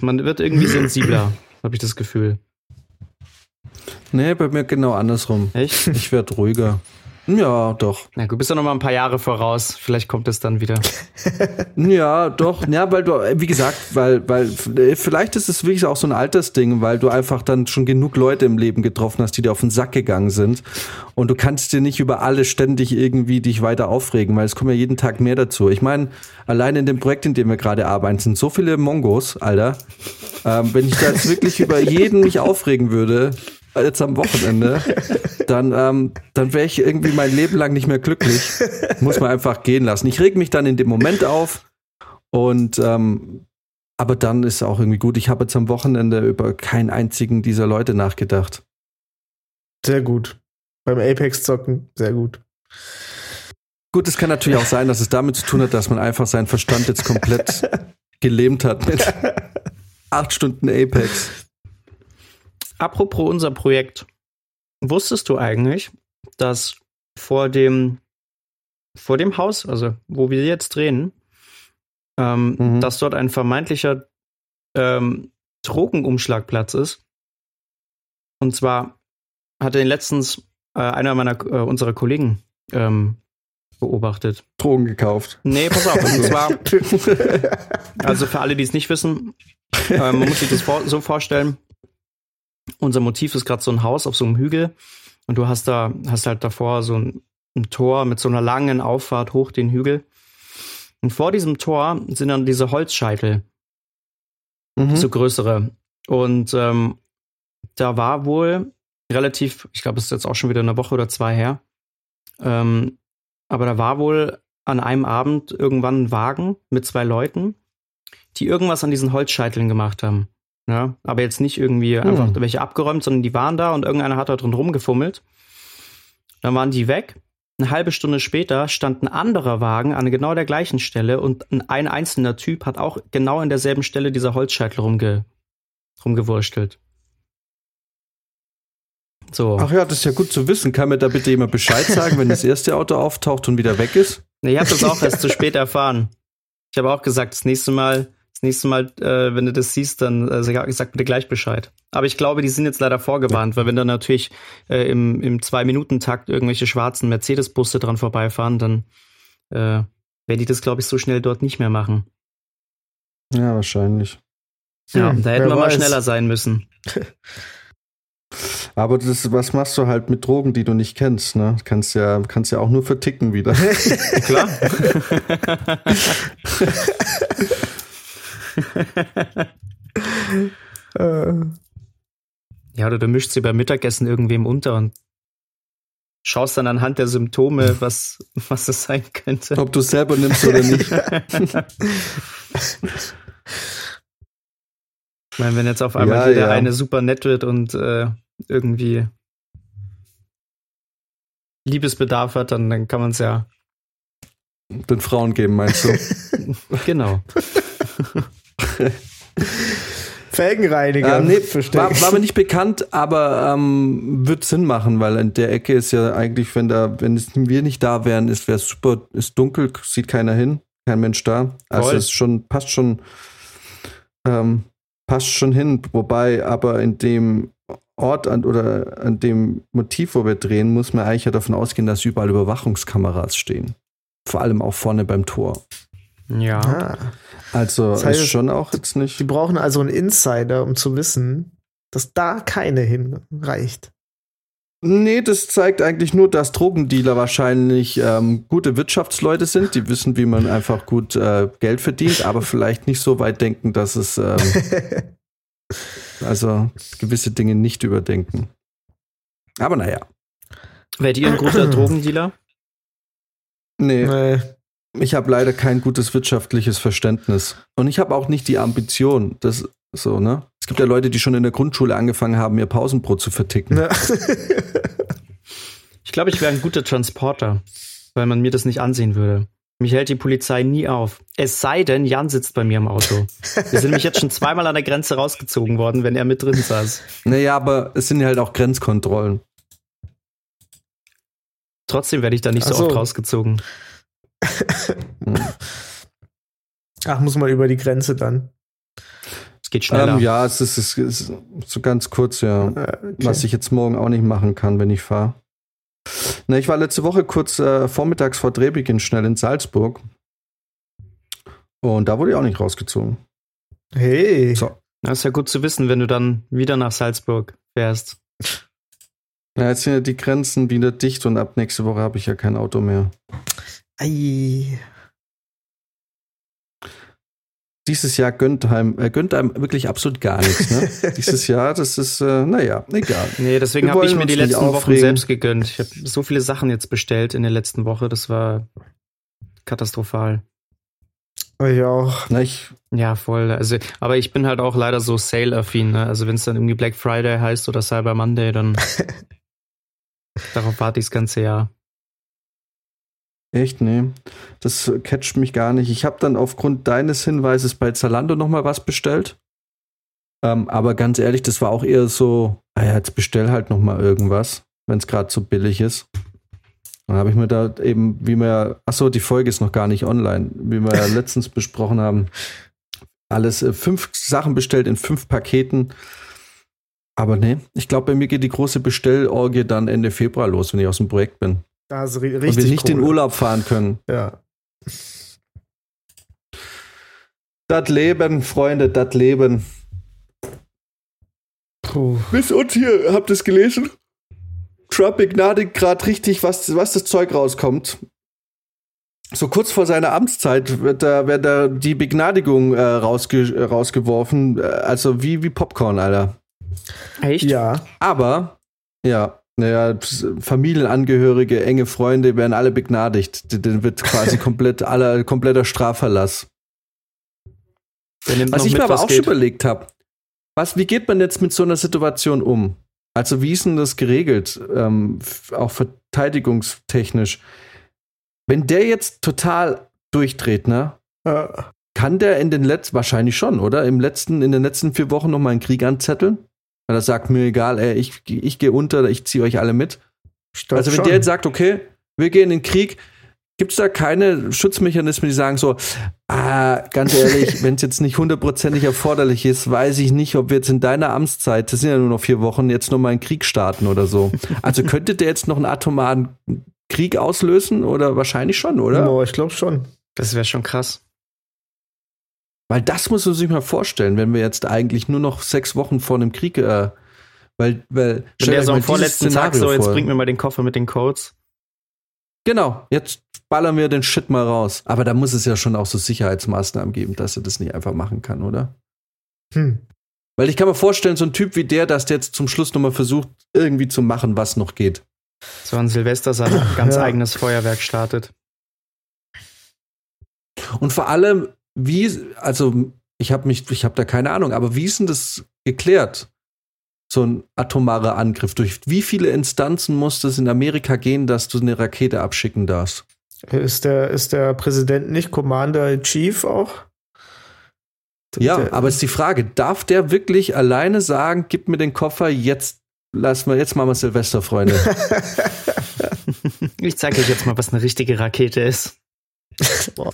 Man wird irgendwie sensibler, habe ich das Gefühl. Nee, bei mir genau andersrum. Echt? Ich werde ruhiger. Ja, doch. Na, du bist ja noch mal ein paar Jahre voraus. Vielleicht kommt es dann wieder. Ja, doch. Ja, weil du, wie gesagt, weil, weil, vielleicht ist es wirklich auch so ein Altersding, weil du einfach dann schon genug Leute im Leben getroffen hast, die dir auf den Sack gegangen sind. Und du kannst dir nicht über alle ständig irgendwie dich weiter aufregen, weil es kommen ja jeden Tag mehr dazu. Ich meine, allein in dem Projekt, in dem wir gerade arbeiten, sind so viele Mongos, Alter. Ähm, wenn ich da jetzt wirklich über jeden mich aufregen würde, jetzt am Wochenende, dann, ähm, dann wäre ich irgendwie mein Leben lang nicht mehr glücklich. Muss man einfach gehen lassen. Ich reg mich dann in dem Moment auf und ähm, aber dann ist auch irgendwie gut. Ich habe jetzt am Wochenende über keinen einzigen dieser Leute nachgedacht. Sehr gut. Beim Apex-Zocken, sehr gut. Gut, es kann natürlich auch sein, dass es damit zu tun hat, dass man einfach seinen Verstand jetzt komplett gelähmt hat mit acht Stunden Apex. Apropos unser Projekt. Wusstest du eigentlich, dass vor dem, vor dem Haus, also wo wir jetzt drehen, ähm, mhm. dass dort ein vermeintlicher ähm, Drogenumschlagplatz ist? Und zwar hatte ihn letztens äh, einer meiner äh, unserer Kollegen ähm, beobachtet. Drogen gekauft. Nee, pass auf. Und zwar, also für alle, die es nicht wissen, äh, man muss sich das vor- so vorstellen, unser Motiv ist gerade so ein Haus auf so einem Hügel und du hast da hast halt davor so ein, ein Tor mit so einer langen Auffahrt hoch den Hügel. Und vor diesem Tor sind dann diese Holzscheitel. Mhm. So größere. Und ähm, da war wohl relativ, ich glaube, es ist jetzt auch schon wieder eine Woche oder zwei her, ähm, aber da war wohl an einem Abend irgendwann ein Wagen mit zwei Leuten, die irgendwas an diesen Holzscheiteln gemacht haben. Ja, aber jetzt nicht irgendwie hm. einfach welche abgeräumt, sondern die waren da und irgendeiner hat da drin rumgefummelt. Dann waren die weg. Eine halbe Stunde später stand ein anderer Wagen an genau der gleichen Stelle und ein einzelner Typ hat auch genau an derselben Stelle dieser Holzscheitel rumge- rumgewurstelt. So. Ach ja, das ist ja gut zu wissen. Kann mir da bitte jemand Bescheid sagen, wenn das erste Auto auftaucht und wieder weg ist? Ich habe das auch erst zu spät erfahren. Ich habe auch gesagt, das nächste Mal, das nächste Mal, äh, wenn du das siehst, dann äh, sag bitte gleich Bescheid. Aber ich glaube, die sind jetzt leider vorgewarnt, weil wenn dann natürlich äh, im, im Zwei-Minuten-Takt irgendwelche schwarzen Mercedes-Busse dran vorbeifahren, dann äh, werden die das, glaube ich, so schnell dort nicht mehr machen. Ja, wahrscheinlich. Ja, hm, da hätten wir mal schneller sein müssen. Aber das, was machst du halt mit Drogen, die du nicht kennst, ne? Kannst ja, kannst ja auch nur verticken wieder. Klar. Ja, oder du mischst sie beim Mittagessen irgendwem unter und schaust dann anhand der Symptome, was, was das sein könnte. Ob du es selber nimmst oder nicht. Ich meine, wenn jetzt auf einmal ja, jeder ja. eine super nett wird und äh, irgendwie Liebesbedarf hat, dann, dann kann man es ja den Frauen geben, meinst du? Genau. Felgenreiniger. Ähm, nee, war, war mir nicht bekannt, aber ähm, wird Sinn machen, weil in der Ecke ist ja eigentlich, wenn da, wenn es, wir nicht da wären, ist wäre super, ist dunkel, sieht keiner hin, kein Mensch da. Also Voll. Es schon, passt schon, ähm, passt schon hin. Wobei, aber in dem Ort an, oder an dem Motiv, wo wir drehen, muss man eigentlich ja davon ausgehen, dass überall Überwachungskameras stehen. Vor allem auch vorne beim Tor. Ja. Ah. Also das heißt, ist schon auch jetzt nicht. Die brauchen also einen Insider, um zu wissen, dass da keine hinreicht. Nee, das zeigt eigentlich nur, dass Drogendealer wahrscheinlich ähm, gute Wirtschaftsleute sind, die wissen, wie man einfach gut äh, Geld verdient, aber vielleicht nicht so weit denken, dass es ähm, also gewisse Dinge nicht überdenken. Aber naja. Wärt ihr ein guter Drogendealer? Nee. nee. Ich habe leider kein gutes wirtschaftliches Verständnis. Und ich habe auch nicht die Ambition, das so, ne? Es gibt ja Leute, die schon in der Grundschule angefangen haben, ihr Pausenbrot zu verticken. Ja. Ich glaube, ich wäre ein guter Transporter, weil man mir das nicht ansehen würde. Mich hält die Polizei nie auf. Es sei denn, Jan sitzt bei mir im Auto. Wir sind nämlich jetzt schon zweimal an der Grenze rausgezogen worden, wenn er mit drin saß. Naja, aber es sind ja halt auch Grenzkontrollen. Trotzdem werde ich da nicht so, so oft rausgezogen. Ach, muss man über die Grenze dann? Es geht schneller. Ähm, ja, es ist, es ist so ganz kurz, ja. Okay. Was ich jetzt morgen auch nicht machen kann, wenn ich fahre. Na, ich war letzte Woche kurz äh, vormittags vor Drehbeginn schnell in Salzburg. Und da wurde ich auch nicht rausgezogen. Hey. So. Das ist ja gut zu wissen, wenn du dann wieder nach Salzburg fährst. Ja, jetzt sind ja die Grenzen wieder dicht und ab nächste Woche habe ich ja kein Auto mehr. Ei. Dieses Jahr gönnt einem, äh, gönnt einem wirklich absolut gar nichts. Ne? Dieses Jahr, das ist, äh, naja, egal. Nee, deswegen habe ich mir die letzten Wochen selbst gegönnt. Ich habe so viele Sachen jetzt bestellt in der letzten Woche, das war katastrophal. Ich auch. Nicht. Ja, voll. Also, aber ich bin halt auch leider so Sale-affin. Ne? Also wenn es dann irgendwie Black Friday heißt oder Cyber Monday, dann darauf warte ich das ganze Jahr. Echt? Nee. Das catcht mich gar nicht. Ich habe dann aufgrund deines Hinweises bei Zalando nochmal was bestellt. Ähm, aber ganz ehrlich, das war auch eher so, naja, jetzt bestell halt nochmal irgendwas, wenn es gerade so billig ist. Dann habe ich mir da eben, wie wir, achso, die Folge ist noch gar nicht online, wie wir ja letztens besprochen haben, alles äh, fünf Sachen bestellt in fünf Paketen. Aber nee, ich glaube, bei mir geht die große Bestellorgie dann Ende Februar los, wenn ich aus dem Projekt bin. Also richtig und wir nicht cool. In Urlaub fahren können. Ja. Das Leben, Freunde, das Leben. Puh. Bis und hier, habt ihr es gelesen? Trump begnadigt gerade richtig, was, was das Zeug rauskommt. So kurz vor seiner Amtszeit wird da, wird da die Begnadigung äh, rausge- rausgeworfen. Also wie, wie Popcorn, Alter. Echt? Ja. Aber, ja. Naja, Familienangehörige, enge Freunde werden alle begnadigt. Dann wird quasi komplett aller, kompletter Strafverlass. Was ich mir aber auch schon überlegt habe, was, wie geht man jetzt mit so einer Situation um? Also wie ist denn das geregelt, ähm, auch verteidigungstechnisch? Wenn der jetzt total durchdreht, ne? Äh. Kann der in den letzten, wahrscheinlich schon, oder? Im letzten, in den letzten vier Wochen nochmal einen Krieg anzetteln? Weil das sagt mir egal, ey, ich, ich gehe unter, ich ziehe euch alle mit. Stimmt, also wenn schon. Der jetzt sagt, okay, wir gehen in den Krieg, gibt es da keine Schutzmechanismen, die sagen so, ah, ganz ehrlich, wenn es jetzt nicht hundertprozentig erforderlich ist, weiß ich nicht, ob wir jetzt in deiner Amtszeit, das sind ja nur noch vier Wochen, jetzt nochmal einen Krieg starten oder so. Also könnte der jetzt noch einen atomaren Krieg auslösen? Oder wahrscheinlich schon, oder? No, ich glaube schon. Das wäre schon krass. Weil das muss man sich mal vorstellen, wenn wir jetzt eigentlich nur noch sechs Wochen vor einem Krieg, äh, weil, weil, wenn der so am vorletzten Tag so, jetzt bringt mir mal den Koffer mit den Codes. Genau, jetzt ballern wir den Shit mal raus. Aber da muss es ja schon auch so Sicherheitsmaßnahmen geben, dass er das nicht einfach machen kann, oder? Hm. Weil ich kann mir vorstellen, so ein Typ wie der, dass der jetzt zum Schluss nochmal versucht, irgendwie zu machen, was noch geht. So ein Silvester sein ganz ja. eigenes Feuerwerk startet. Und vor allem, wie, also ich habe mich, ich habe da keine Ahnung, aber wie ist denn das geklärt? So ein atomarer Angriff. Durch wie viele Instanzen muss das in Amerika gehen, dass du eine Rakete abschicken darfst? Ist der, ist der Präsident nicht Commander in Chief auch? Ja, der, aber ist die Frage, darf der wirklich alleine sagen, gib mir den Koffer, jetzt lass mal, jetzt machen wir Silvester, Freunde. Ich zeige euch jetzt mal, was eine richtige Rakete ist.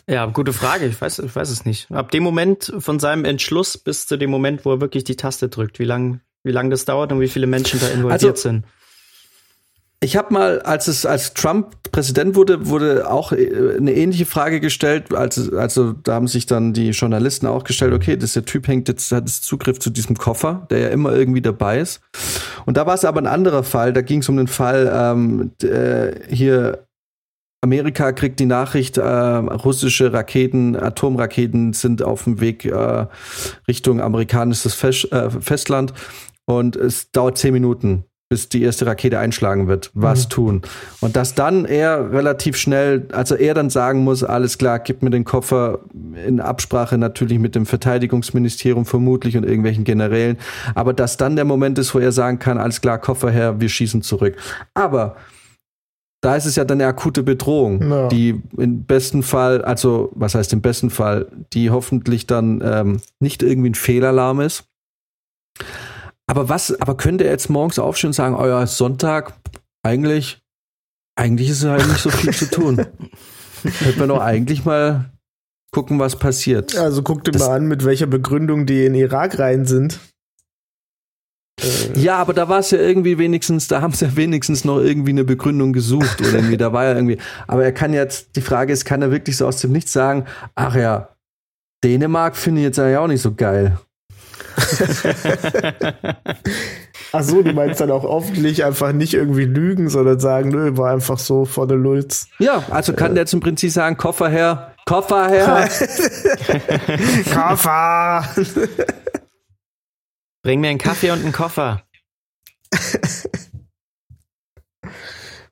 Ja, gute Frage. Ich weiß, ich weiß es nicht. Ab dem Moment von seinem Entschluss bis zu dem Moment, wo er wirklich die Taste drückt, wie lang, wie lang das dauert und wie viele Menschen da involviert also, sind. Ich habe mal, als es als Trump Präsident wurde, wurde auch eine ähnliche Frage gestellt. Also, also da haben sich dann die Journalisten auch gestellt, okay, das, der Typ hängt jetzt, hat jetzt Zugriff zu diesem Koffer, der ja immer irgendwie dabei ist. Und da war es aber ein anderer Fall. Da ging es um den Fall ähm, d- hier Amerika kriegt die Nachricht, äh, russische Raketen, Atomraketen sind auf dem Weg äh, Richtung amerikanisches Fest, äh, Festland und es dauert zehn Minuten, bis die erste Rakete einschlagen wird. Was mhm. tun? Und dass dann er relativ schnell, also er dann sagen muss, alles klar, gib mir den Koffer, in Absprache natürlich mit dem Verteidigungsministerium vermutlich und irgendwelchen Generälen, aber dass dann der Moment ist, wo er sagen kann, alles klar, Koffer her, wir schießen zurück. Aber da ist es ja dann eine akute Bedrohung, ja. die im besten Fall, also was heißt im besten Fall, die hoffentlich dann ähm, nicht irgendwie ein Fehlalarm ist. Aber was, aber könnte er jetzt morgens aufstehen und sagen, oh ja, Sonntag, eigentlich, eigentlich ist halt nicht so viel zu tun. Könnte man doch eigentlich mal gucken, was passiert. Also guck dir das mal an, mit welcher Begründung die in Irak rein sind. Ja, aber da war es ja irgendwie wenigstens, da haben sie ja wenigstens noch irgendwie eine Begründung gesucht oder irgendwie, da war ja irgendwie, aber er kann jetzt, die Frage ist, kann er wirklich so aus dem Nichts sagen, ach ja, Dänemark finde ich jetzt ja auch nicht so geil. Ach so, du meinst dann auch öffentlich einfach nicht irgendwie lügen, sondern sagen, nö, war einfach so volle Lulz. Ja, also kann äh. der zum Prinzip sagen, Koffer her, Koffer her. Koffer. Bring mir einen Kaffee und einen Koffer.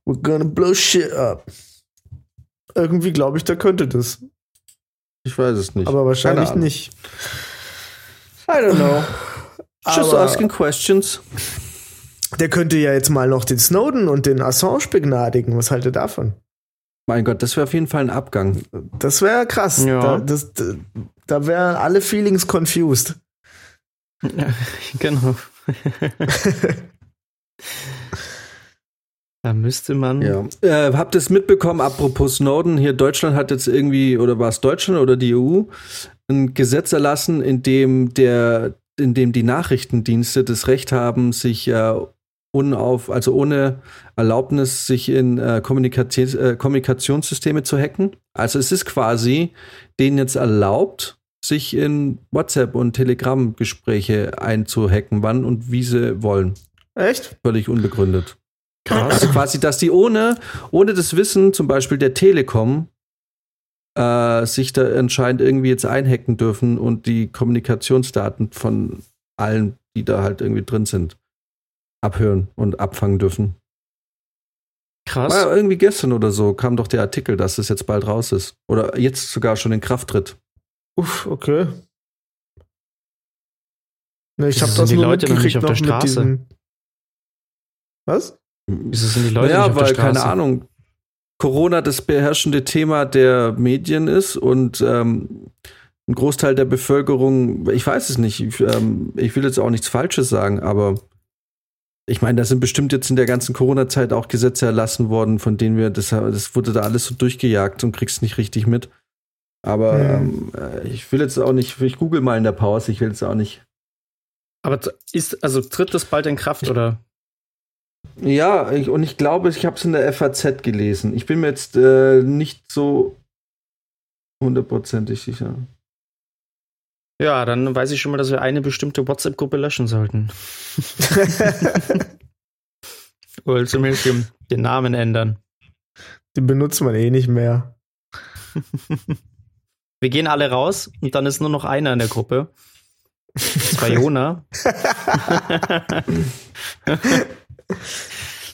We're gonna blow shit up. Irgendwie glaube ich, der könnte das. Ich weiß es nicht. Aber wahrscheinlich nicht. I don't know. Just aber asking questions. Der könnte ja jetzt mal noch den Snowden und den Assange begnadigen. Was haltet ihr davon? Mein Gott, das wäre auf jeden Fall ein Abgang. Das wäre krass. Ja. Da, das, da wären alle Feelings confused. Ja, genau. Da müsste man. Ja. Äh, habt ihr es mitbekommen, apropos Snowden, hier Deutschland hat jetzt irgendwie, oder war es Deutschland oder die E U, ein Gesetz erlassen, in dem der, in dem die Nachrichtendienste das Recht haben, sich äh, unauf, also ohne Erlaubnis, sich in äh, Kommunikations, äh, Kommunikationssysteme zu hacken. Also es ist quasi denen jetzt erlaubt, sich in WhatsApp- und Telegram-Gespräche einzuhacken, wann und wie sie wollen. Echt? Völlig unbegründet. Krass. Also quasi, dass die ohne, ohne das Wissen zum Beispiel der Telekom äh, sich da anscheinend irgendwie jetzt einhacken dürfen und die Kommunikationsdaten von allen, die da halt irgendwie drin sind, abhören und abfangen dürfen. Krass. War ja irgendwie gestern oder so kam doch der Artikel, dass es jetzt bald raus ist. Oder jetzt sogar schon in Kraft tritt. Uff, okay. Ne, ich habe das nur mitgekriegt noch mit diesem. Was? Wieso sind die Leute ja, nicht auf weil, der Straße? Keine Ahnung, Corona das beherrschende Thema der Medien ist und ähm, ein Großteil der Bevölkerung, ich weiß es nicht, ich, ähm, ich will jetzt auch nichts Falsches sagen, aber ich meine, da sind bestimmt jetzt in der ganzen Corona-Zeit auch Gesetze erlassen worden, von denen wir, das, das wurde da alles so durchgejagt und kriegst nicht richtig mit. Aber hm. ähm, ich will jetzt auch nicht, ich google mal in der Pause, ich will jetzt auch nicht. Aber ist, also tritt das bald in Kraft, oder? Ja, ich, und ich glaube, ich habe es in der F A Z gelesen. Ich bin mir jetzt äh, nicht so hundertprozentig sicher. Ja, dann weiß ich schon mal, dass wir eine bestimmte WhatsApp-Gruppe löschen sollten. Oder zumindest den, den Namen ändern. Den benutzt man eh nicht mehr. Wir gehen alle raus und dann ist nur noch einer in der Gruppe. Das war Jona.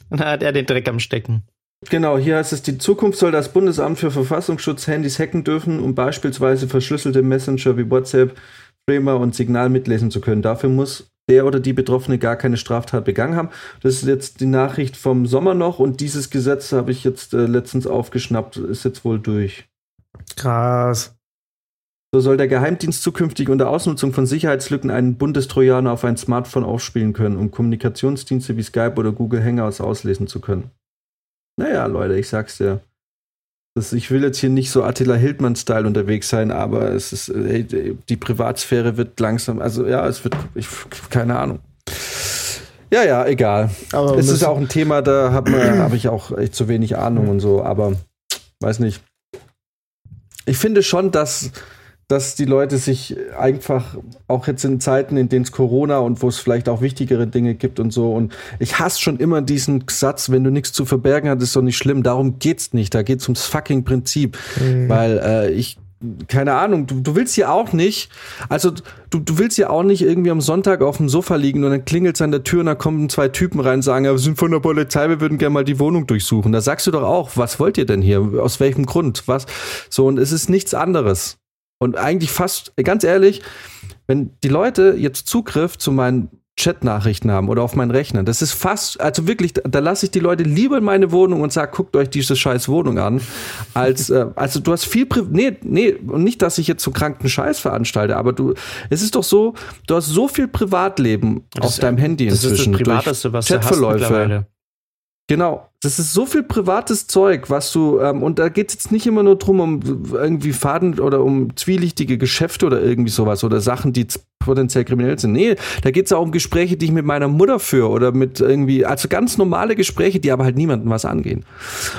Und dann hat er den Dreck am Stecken. Genau, hier heißt es, die Zukunft soll das Bundesamt für Verfassungsschutz Handys hacken dürfen, um beispielsweise verschlüsselte Messenger wie WhatsApp, Threema und Signal mitlesen zu können. Dafür muss der oder die Betroffene gar keine Straftat begangen haben. Das ist jetzt die Nachricht vom Sommer noch und dieses Gesetz habe ich jetzt äh, letztens aufgeschnappt, ist jetzt wohl durch. Krass. So soll der Geheimdienst zukünftig unter Ausnutzung von Sicherheitslücken einen Bundestrojaner auf ein Smartphone aufspielen können, um Kommunikationsdienste wie Skype oder Google Hangouts auslesen zu können. Naja, Leute, ich sag's dir. Das, ich will jetzt hier nicht so Attila Hildmann-Style unterwegs sein, aber es ist, ey, die Privatsphäre wird langsam, also ja, es wird, ich, keine Ahnung. Ja, ja, egal. Aber es ist auch ein Thema, da habe hab ich auch echt zu wenig Ahnung und so, aber weiß nicht. Ich finde schon, dass dass die Leute sich einfach auch jetzt in Zeiten, in denen es Corona und wo es vielleicht auch wichtigere Dinge gibt und so. Und ich hasse schon immer diesen Satz, wenn du nichts zu verbergen hast, ist doch nicht schlimm. Darum geht's nicht. Da geht's ums fucking Prinzip. Mhm. Weil äh, ich, keine Ahnung, du, du willst ja auch nicht, also du, du willst ja auch nicht irgendwie am Sonntag auf dem Sofa liegen und dann klingelt's an der Tür und dann kommen zwei Typen rein und sagen, ja, wir sind von der Polizei, wir würden gerne mal die Wohnung durchsuchen. Da sagst du doch auch, was wollt ihr denn hier? Aus welchem Grund? Was? So, und es ist nichts anderes. Und eigentlich fast, ganz ehrlich, wenn die Leute jetzt Zugriff zu meinen Chat-Nachrichten haben oder auf meinen Rechnern, das ist fast, also wirklich, da lasse ich die Leute lieber in meine Wohnung und sage, guckt euch diese scheiß Wohnung an, als, äh, also du hast viel, Pri- nee, nee, und nicht, dass ich jetzt so kranken Scheiß veranstalte, aber du, es ist doch so, du hast so viel Privatleben das auf ist, deinem Handy das inzwischen. Das ist das Privateste, was Chatverläufe. Du hast mittlerweile. Genau, das ist so viel privates Zeug, was du, ähm, und da geht es jetzt nicht immer nur drum, um irgendwie Faden oder um zwielichtige Geschäfte oder irgendwie sowas oder Sachen, die potenziell kriminell sind. Nee, da geht es auch um Gespräche, die ich mit meiner Mutter führe oder mit irgendwie, also ganz normale Gespräche, die aber halt niemandem was angehen.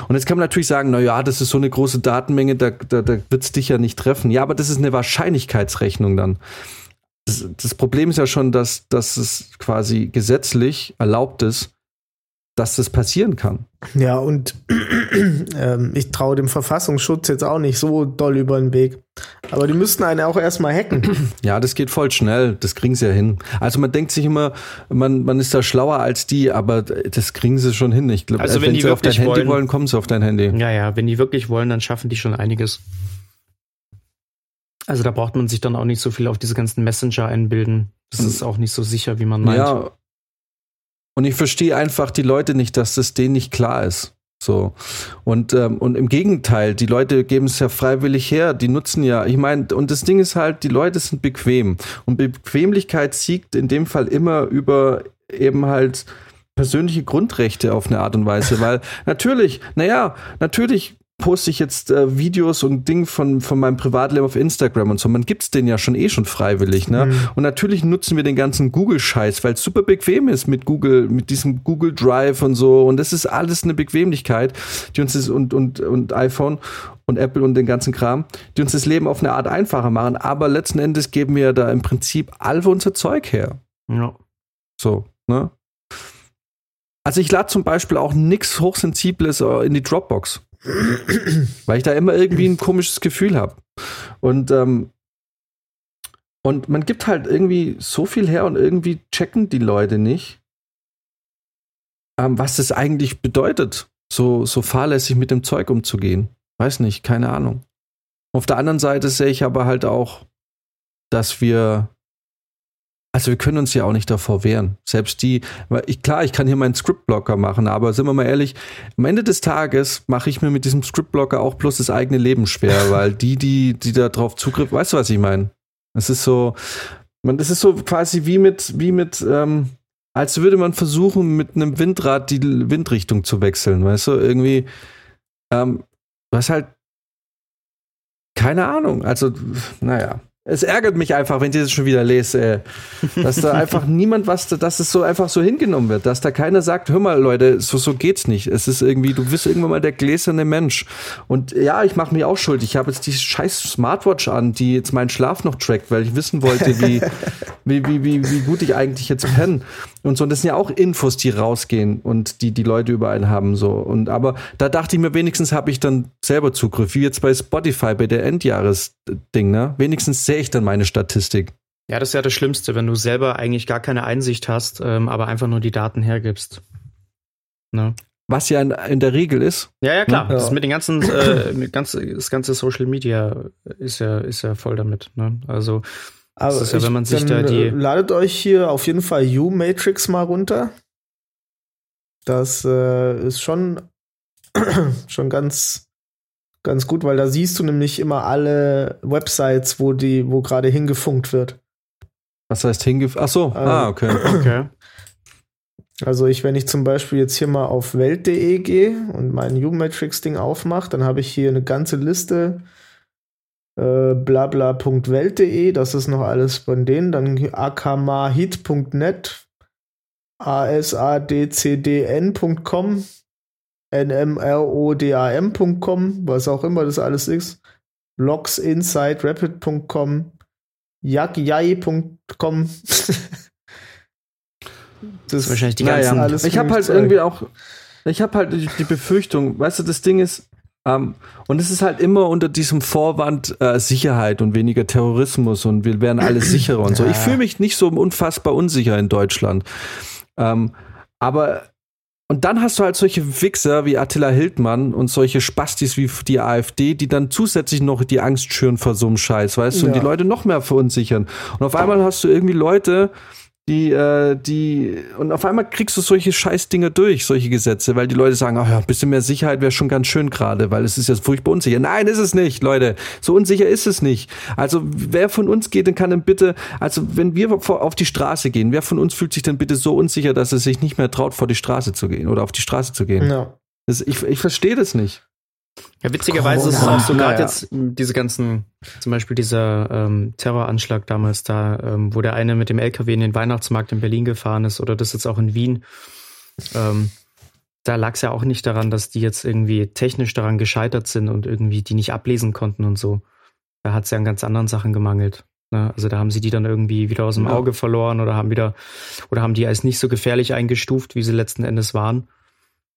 Und jetzt kann man natürlich sagen, naja, das ist so eine große Datenmenge, da, da, da wird es dich ja nicht treffen. Ja, aber das ist eine Wahrscheinlichkeitsrechnung dann. das, das Problem ist ja schon, dass, dass es quasi gesetzlich erlaubt ist, dass das passieren kann. Ja, und ähm, ich traue dem Verfassungsschutz jetzt auch nicht so doll über den Weg. Aber die müssten einen auch erstmal hacken. Ja, das geht voll schnell. Das kriegen sie ja hin. Also man denkt sich immer, man, man ist da schlauer als die, aber das kriegen sie schon hin. Ich glaub, also wenn, wenn die sie wirklich auf dein wollen, Handy wollen, kommen sie auf dein Handy. Ja, ja, wenn die wirklich wollen, dann schaffen die schon einiges. Also da braucht man sich dann auch nicht so viel auf diese ganzen Messenger einbilden. Das und, ist auch nicht so sicher, wie man meint. Ja. Und ich verstehe einfach die Leute nicht, dass das denen nicht klar ist. So. Und, ähm, und im Gegenteil, die Leute geben es ja freiwillig her, die nutzen ja, ich meine, und das Ding ist halt, die Leute sind bequem. Und Bequemlichkeit siegt in dem Fall immer über eben halt persönliche Grundrechte auf eine Art und Weise, weil natürlich, naja, natürlich poste ich jetzt äh, Videos und Ding von, von meinem Privatleben auf Instagram und so. Man gibt's den ja schon eh schon freiwillig, ne? Mhm. Und natürlich nutzen wir den ganzen Google-Scheiß, weil es super bequem ist mit Google, mit diesem Google Drive und so. Und das ist alles eine Bequemlichkeit, die uns das und, und, und iPhone und Apple und den ganzen Kram, die uns das Leben auf eine Art einfacher machen. Aber letzten Endes geben wir da im Prinzip all unser Zeug her. Ja. So, ne? Also ich lade zum Beispiel auch nichts Hochsensibles in die Dropbox. Weil ich da immer irgendwie ein komisches Gefühl habe. Und, ähm, und man gibt halt irgendwie so viel her und irgendwie checken die Leute nicht, ähm, was das eigentlich bedeutet, so, so fahrlässig mit dem Zeug umzugehen. Weiß nicht, keine Ahnung. Auf der anderen Seite sehe ich aber halt auch, dass wir, also wir können uns ja auch nicht davor wehren. Selbst die, ich, klar, ich kann hier meinen Scriptblocker machen, aber sind wir mal ehrlich, am Ende des Tages mache ich mir mit diesem Scriptblocker auch bloß das eigene Leben schwer, weil die, die, die da drauf Zugriff, weißt du, was ich meine? Es ist so, man, das ist so quasi wie mit, wie mit, ähm, als würde man versuchen, mit einem Windrad die Windrichtung zu wechseln, weißt du, irgendwie, ähm, was halt, keine Ahnung, also, naja. Es ärgert mich einfach, wenn ich das schon wieder lese, ey. Dass da einfach niemand was, dass es so einfach so hingenommen wird, dass da keiner sagt, hör mal Leute, so, so geht's nicht. Es ist irgendwie, du bist irgendwann mal der gläserne Mensch. Und ja, ich mache mich auch schuldig. Ich habe jetzt die scheiß Smartwatch an, die jetzt meinen Schlaf noch trackt, weil ich wissen wollte, wie, wie, wie, wie, wie gut ich eigentlich jetzt penne. Und so, und das sind ja auch Infos, die rausgehen und die die Leute über einen haben, so. Und aber da dachte ich mir, wenigstens habe ich dann selber Zugriff, wie jetzt bei Spotify, bei der Endjahres-Ding, ne? Wenigstens sehe ich dann meine Statistik. Ja, das ist ja das Schlimmste, wenn du selber eigentlich gar keine Einsicht hast, ähm, aber einfach nur die Daten hergibst. Ne? Was ja in, in der Regel ist. Ja, ja, klar. Ja. Das mit den ganzen, äh, mit ganz, das ganze Social Media ist ja, ist ja voll damit, ne? Also, aber das ist ja, wenn man ich, sich da die. Ladet euch hier auf jeden Fall U-Matrix mal runter. Das äh, ist schon, schon ganz, ganz gut, weil da siehst du nämlich immer alle Websites, wo die, wo gerade hingefunkt wird. Was heißt hingefunkt? Ach so, ähm, ah, okay. okay. Also ich, wenn ich zum Beispiel jetzt hier mal auf welt punkt de gehe und mein U-Matrix-Ding aufmache, dann habe ich hier eine ganze Liste. Äh, blabla punkt welt punkt de, das ist noch alles von denen, dann a k m a h i t punkt net, a s a d c d n punkt com, n m r o d a m punkt com, was auch immer das alles ist, logsinsiderapid punkt com, yakyai punkt com. Das ist wahrscheinlich die ganzen ja, alles. Ich habe halt irgendwie auch, ich habe halt die Befürchtung, weißt du, das Ding ist, Um, und es ist halt immer unter diesem Vorwand äh, Sicherheit und weniger Terrorismus und wir werden alle sicherer und so. Ich fühle mich nicht so unfassbar unsicher in Deutschland. Um, aber und dann hast du halt solche Wichser wie Attila Hildmann und solche Spastis wie die A f D, die dann zusätzlich noch die Angst schüren vor so einem Scheiß, weißt du, ja. Und die Leute noch mehr verunsichern. Und auf einmal hast du irgendwie Leute, die, äh, die, und auf einmal kriegst du solche Scheißdinger durch, solche Gesetze, weil die Leute sagen, ach ja, ein bisschen mehr Sicherheit wäre schon ganz schön gerade, weil es ist ja furchtbar unsicher. Nein, ist es nicht, Leute. So unsicher ist es nicht. Also, wer von uns geht, dann kann dann bitte, also, wenn wir auf die Straße gehen, wer von uns fühlt sich dann bitte so unsicher, dass er sich nicht mehr traut, vor die Straße zu gehen oder auf die Straße zu gehen? No. Das, ich, ich verstehe das nicht. Ja, witzigerweise Corona. Ist es auch so gerade ja. Jetzt diese ganzen, zum Beispiel dieser ähm, Terroranschlag damals da, ähm, wo der eine mit dem L K W in den Weihnachtsmarkt in Berlin gefahren ist oder das jetzt auch in Wien. Ähm, da lag es ja auch nicht daran, dass die jetzt irgendwie technisch daran gescheitert sind und irgendwie die nicht ablesen konnten und so. Da hat es ja an ganz anderen Sachen gemangelt. Ne? Also da haben sie die dann irgendwie wieder aus dem ja. Auge verloren oder haben wieder oder haben die als nicht so gefährlich eingestuft, wie sie letzten Endes waren.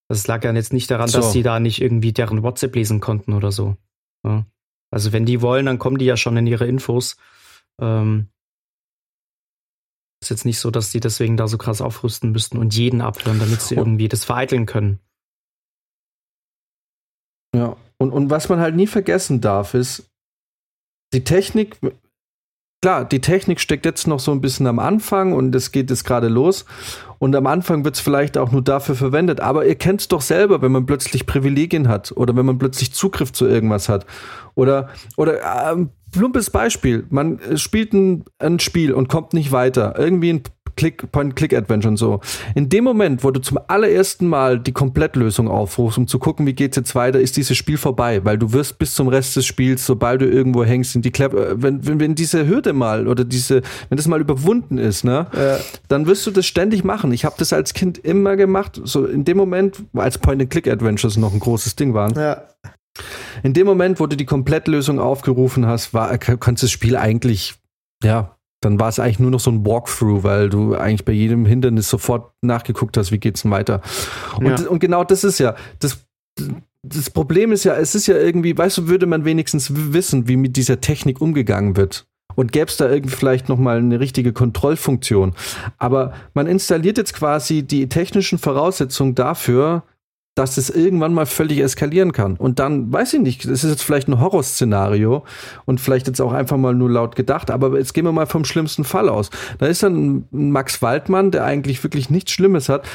Das lag ja jetzt nicht daran, so. dass sie da nicht irgendwie deren WhatsApp lesen konnten oder so. Ja. Also wenn die wollen, dann kommen die ja schon in ihre Infos. Ähm, ist jetzt nicht so, dass die deswegen da so krass aufrüsten müssten und jeden abhören, damit sie irgendwie das vereiteln können. Ja, und, und was man halt nie vergessen darf, ist, die Technik, klar, die Technik steckt jetzt noch so ein bisschen am Anfang und es geht jetzt gerade los und am Anfang wird es vielleicht auch nur dafür verwendet, aber ihr kennt es doch selber, wenn man plötzlich Privilegien hat oder wenn man plötzlich Zugriff zu irgendwas hat oder, oder äh, plumpes Beispiel, man spielt ein, ein Spiel und kommt nicht weiter, irgendwie ein Click, Point-Click-Adventure und so. In dem Moment, wo du zum allerersten Mal die Komplettlösung aufrufst, um zu gucken, wie geht's jetzt weiter, ist dieses Spiel vorbei, weil du wirst bis zum Rest des Spiels, sobald du irgendwo hängst, in die Klappe, wenn, wenn, wenn diese Hürde mal oder diese, wenn das mal überwunden ist, ne, äh. dann wirst du das ständig machen. Ich habe das als Kind immer gemacht, so in dem Moment, als Point-and-Click-Adventures noch ein großes Ding waren. Ja. In dem Moment, wo du die Komplettlösung aufgerufen hast, war, kannst du das Spiel eigentlich, ja, dann war es eigentlich nur noch so ein Walkthrough, weil du eigentlich bei jedem Hindernis sofort nachgeguckt hast, wie geht's denn weiter. Und, ja. d- und genau das ist ja, das, das Problem ist ja, es ist ja irgendwie, weißt du, würde man wenigstens w- wissen, wie mit dieser Technik umgegangen wird. Und gäbe es da irgendwie vielleicht nochmal eine richtige Kontrollfunktion. Aber man installiert jetzt quasi die technischen Voraussetzungen dafür, dass es irgendwann mal völlig eskalieren kann. Und dann, weiß ich nicht, es ist jetzt vielleicht ein Horrorszenario und vielleicht jetzt auch einfach mal nur laut gedacht, aber jetzt gehen wir mal vom schlimmsten Fall aus. Da ist dann ein Max Waldmann, der eigentlich wirklich nichts Schlimmes hat,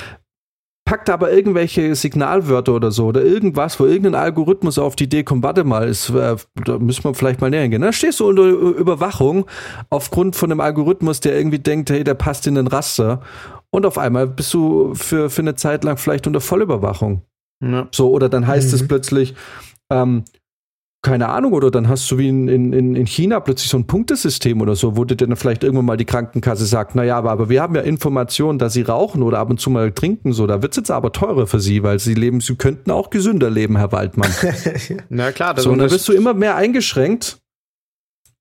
packt aber irgendwelche Signalwörter oder so oder irgendwas, wo irgendein Algorithmus auf die Idee kommt, warte mal, ist, äh, da müssen wir vielleicht mal näher hingehen. Dann stehst du unter Überwachung aufgrund von einem Algorithmus, der irgendwie denkt, hey, der passt in den Raster. Und auf einmal bist du für, für eine Zeit lang vielleicht unter Vollüberwachung. Ja. So, oder dann heißt mhm. es plötzlich, ähm, keine Ahnung, oder dann hast du wie in, in, in China plötzlich so ein Punktesystem oder so, wo dir dann vielleicht irgendwann mal die Krankenkasse sagt, naja, aber, aber wir haben ja Informationen, dass sie rauchen oder ab und zu mal trinken, so, da wird's jetzt aber teurer für sie, weil sie leben, sie könnten auch gesünder leben, Herr Waldmann. Na klar. Das so, und dann wirst du immer mehr eingeschränkt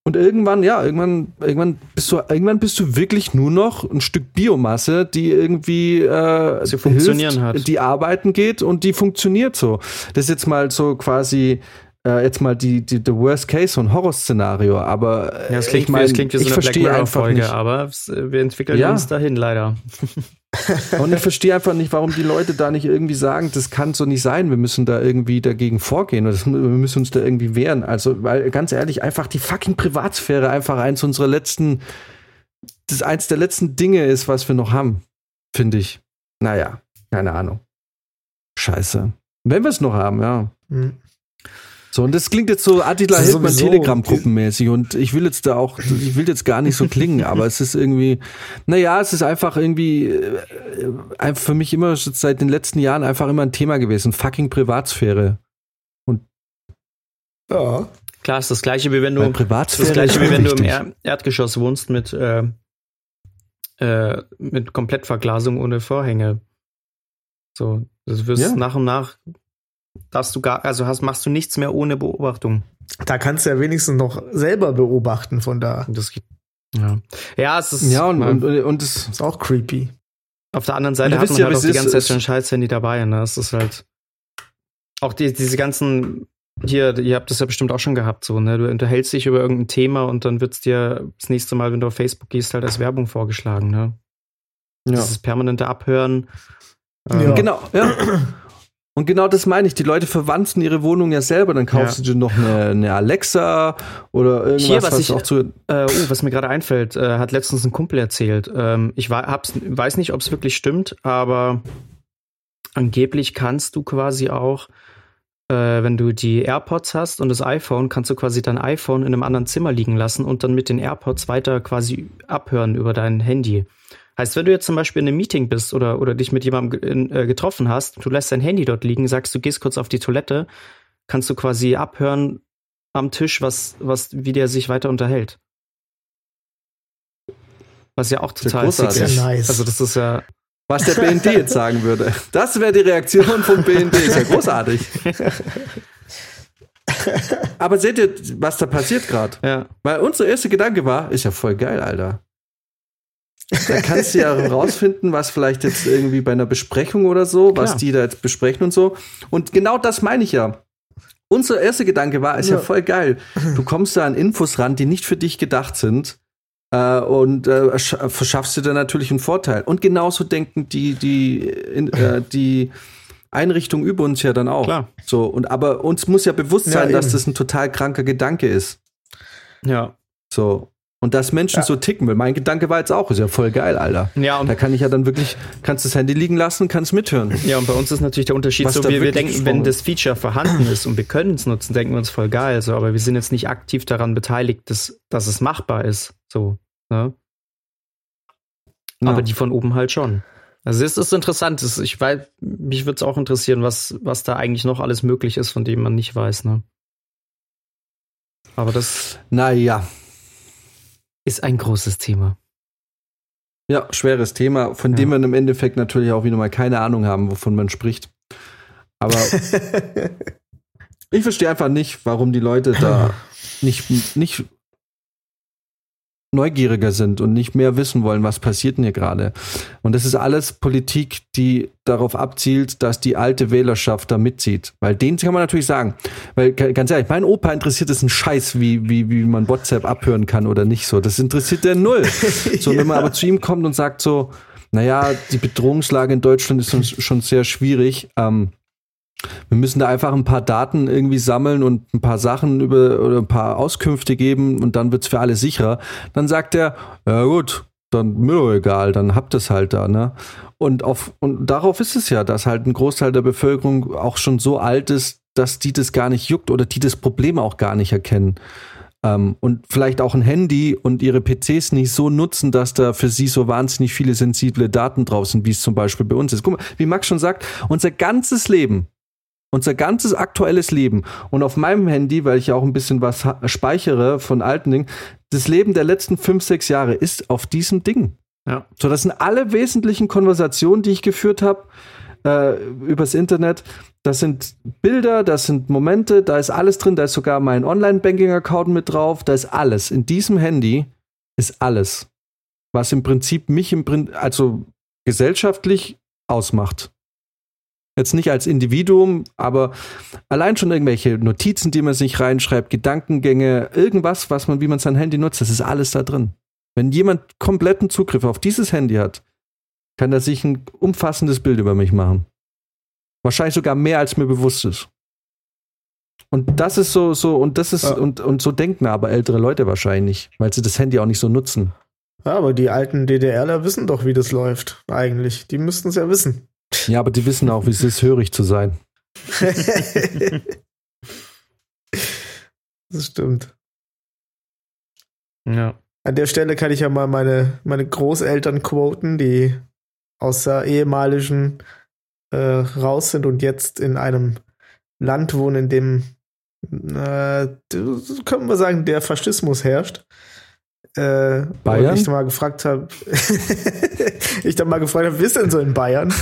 und irgendwann, ja, irgendwann, irgendwann bist du, irgendwann bist du wirklich nur noch ein Stück Biomasse, die irgendwie äh, Sie funktionieren hilft, hat. Die arbeiten geht und die funktioniert so. Das ist jetzt mal so quasi äh, jetzt mal die die the worst case, so ein Horrorszenario. Aber ja, es klingt, ich mein, es klingt wie so eine Black Mirror Folge, aber wir entwickeln ja. uns dahin leider. Und ich verstehe einfach nicht, warum die Leute da nicht irgendwie sagen, das kann so nicht sein, wir müssen da irgendwie dagegen vorgehen oder wir müssen uns da irgendwie wehren. Also, weil ganz ehrlich, einfach die fucking Privatsphäre einfach eins unserer letzten, das eins der letzten Dinge ist, was wir noch haben, finde ich. Naja, keine Ahnung. Scheiße. Wenn wir es noch haben, ja. Mhm. So, und das klingt jetzt so Attila Hildmann Telegram-Gruppenmäßig und ich will jetzt da auch, ich will jetzt gar nicht so klingen, aber es ist irgendwie, naja, es ist einfach irgendwie äh, einfach für mich immer seit den letzten Jahren einfach immer ein Thema gewesen, fucking Privatsphäre. Und ja. Klar, ist das gleiche, wie wenn du, Privatsphäre das gleiche, wie wenn du im er- Erdgeschoss wohnst mit, äh, äh, mit Komplettverglasung ohne Vorhänge. So, das wirst ja. nach und nach Darfst du gar, also hast, machst du nichts mehr ohne Beobachtung. Da kannst du ja wenigstens noch selber beobachten von da. Das, ja. ja, es ist. Ja, und, und, und es ist auch creepy. Auf der anderen Seite hat man ja, halt auch die ganze Zeit schon ein Scheiß-Handy dabei. Ne? Es ist halt. Auch die, diese ganzen. Hier, ihr habt das ja bestimmt auch schon gehabt, so, ne? Du unterhältst dich über irgendein Thema und dann wird's dir das nächste Mal, wenn du auf Facebook gehst, halt als Werbung vorgeschlagen, ne? Ja. Das ist permanente Abhören. Ja. Äh, genau, ja. Und genau das meine ich. Die Leute verwandeln ihre Wohnung ja selber. Dann kaufst ja. du dir noch eine, eine Alexa oder irgendwas. Hier, was, was ich, auch zu. Äh, oh, was mir gerade einfällt, äh, hat letztens ein Kumpel erzählt. Ähm, ich war, hab's, weiß nicht, ob es wirklich stimmt, aber angeblich kannst du quasi auch, äh, wenn du die AirPods hast und das iPhone, kannst du quasi dein iPhone in einem anderen Zimmer liegen lassen und dann mit den AirPods weiter quasi abhören über dein Handy. Heißt, wenn du jetzt zum Beispiel in einem Meeting bist oder, oder dich mit jemandem in, äh, getroffen hast, du lässt dein Handy dort liegen, sagst, du gehst kurz auf die Toilette, kannst du quasi abhören am Tisch, was, was, wie der sich weiter unterhält. Was ja auch total sick ist. Nice. Also das ist ja... Was der B N D jetzt sagen würde. Das wäre die Reaktion von B N D. Ist ja großartig. Aber seht ihr, was da passiert gerade? Ja. Weil unser erster Gedanke war, ist ja voll geil, Alter. Da kannst du ja rausfinden, was vielleicht jetzt irgendwie bei einer Besprechung oder so, Klar. was die da jetzt besprechen und so. Und genau das meine ich ja. Unser erster Gedanke war, ist ja. ja voll geil. Du kommst da an Infos ran, die nicht für dich gedacht sind. Äh, und äh, verschaffst dir dann natürlich einen Vorteil. Und genauso denken die, die, in, äh, die Einrichtung über uns ja dann auch. Klar. So, und, aber uns muss ja bewusst sein, ja, dass das ein total kranker Gedanke ist. Ja. So. Und dass Menschen ja. so ticken will. Mein Gedanke war jetzt auch, ist ja voll geil, Alter. Ja, und da kann ich ja dann wirklich, kannst das Handy liegen lassen, kannst mithören. Ja, und bei uns ist natürlich der Unterschied was so, wie wir denken, wenn das Feature vorhanden ist und wir können es nutzen, denken wir uns voll geil. So, aber wir sind jetzt nicht aktiv daran beteiligt, dass, dass es machbar ist. So, ne? Ja. Aber die von oben halt schon. Also es ist interessant. Es, ich weiß, mich würde es auch interessieren, was, was da eigentlich noch alles möglich ist, von dem man nicht weiß, ne? Aber das... Naja... Ist ein großes Thema. Ja, schweres Thema, von ja. dem man im Endeffekt natürlich auch wieder mal keine Ahnung haben, wovon man spricht. Aber ich verstehe einfach nicht, warum die Leute da nicht, nicht neugieriger sind und nicht mehr wissen wollen, was passiert denn hier gerade. Und das ist alles Politik, die darauf abzielt, dass die alte Wählerschaft da mitzieht. Weil denen kann man natürlich sagen, weil ganz ehrlich, mein Opa interessiert es einen Scheiß, wie, wie, wie man WhatsApp abhören kann oder nicht so. Das interessiert der null. So, wenn man aber zu ihm kommt und sagt so, naja, die Bedrohungslage in Deutschland ist uns schon sehr schwierig, ähm, wir müssen da einfach ein paar Daten irgendwie sammeln und ein paar Sachen über oder ein paar Auskünfte geben und dann wird's für alle sicherer. Dann sagt er, ja gut, dann mir doch egal, dann habt es halt da, ne? Und auf und darauf ist es ja, dass halt ein Großteil der Bevölkerung auch schon so alt ist, dass die das gar nicht juckt oder die das Problem auch gar nicht erkennen. Ähm, und vielleicht auch ein Handy und ihre P Cs nicht so nutzen, dass da für sie so wahnsinnig viele sensible Daten drauf sind, wie es zum Beispiel bei uns ist. Guck mal, wie Max schon sagt, unser ganzes Leben Unser ganzes aktuelles Leben und auf meinem Handy, weil ich ja auch ein bisschen was ha- speichere von alten Dingen, das Leben der letzten fünf, sechs Jahre ist auf diesem Ding. Ja. So, das sind alle wesentlichen Konversationen, die ich geführt habe äh, übers Internet. Das sind Bilder, das sind Momente, da ist alles drin, da ist sogar mein Online-Banking-Account mit drauf, da ist alles. In diesem Handy ist alles, was im Prinzip mich im Prin- also gesellschaftlich ausmacht. Jetzt nicht als Individuum, aber allein schon irgendwelche Notizen, die man sich reinschreibt, Gedankengänge, irgendwas, was man, wie man sein Handy nutzt, das ist alles da drin. Wenn jemand kompletten Zugriff auf dieses Handy hat, kann er sich ein umfassendes Bild über mich machen. Wahrscheinlich sogar mehr, als mir bewusst ist. Und das ist so, so, und das ist, ja. und, und so denken aber ältere Leute wahrscheinlich, weil sie das Handy auch nicht so nutzen. Ja, aber die alten D D Ler wissen doch, wie das läuft, eigentlich. Die müssten es ja wissen. Ja, aber die wissen auch, wie es ist, hörig zu sein. Das stimmt. Ja. An der Stelle kann ich ja mal meine, meine Großeltern quoten, die aus der ehemaligen äh, raus sind und jetzt in einem Land wohnen, in dem, äh, können wir sagen, der Faschismus herrscht. Äh, Bayern? Ich dann mal gefragt habe, ich dann mal gefragt habe, wie ist denn so in Bayern?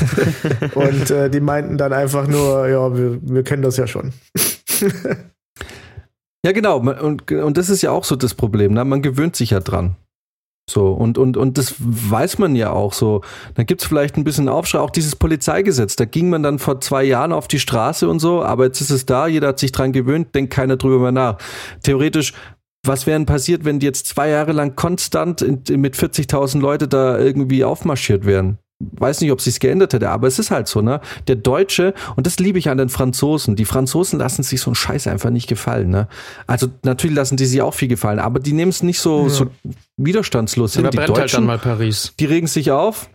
Und äh, die meinten dann einfach nur, ja, wir, wir kennen das ja schon. Ja, genau. Und, und das ist ja auch so das Problem. Ne? Man gewöhnt sich ja dran. So, und, und, und das weiß man ja auch so. Dann gibt es vielleicht ein bisschen Aufschrei, auch dieses Polizeigesetz. Da ging man dann vor zwei Jahren auf die Straße und so, aber jetzt ist es da, jeder hat sich dran gewöhnt, denkt keiner drüber mehr nach. Theoretisch. Was wäre denn passiert, wenn die jetzt zwei Jahre lang konstant in, in, mit vierzigtausend Leute da irgendwie aufmarschiert wären? Weiß nicht, ob es sich geändert hätte, aber es ist halt so, ne? Der Deutsche, und das liebe ich an den Franzosen, die Franzosen lassen sich so einen Scheiß einfach nicht gefallen, ne? Also natürlich lassen die sich auch viel gefallen, aber die nehmen es nicht so, ja. so widerstandslos hin. Da brennt halt dann mal Paris. Die regen sich auf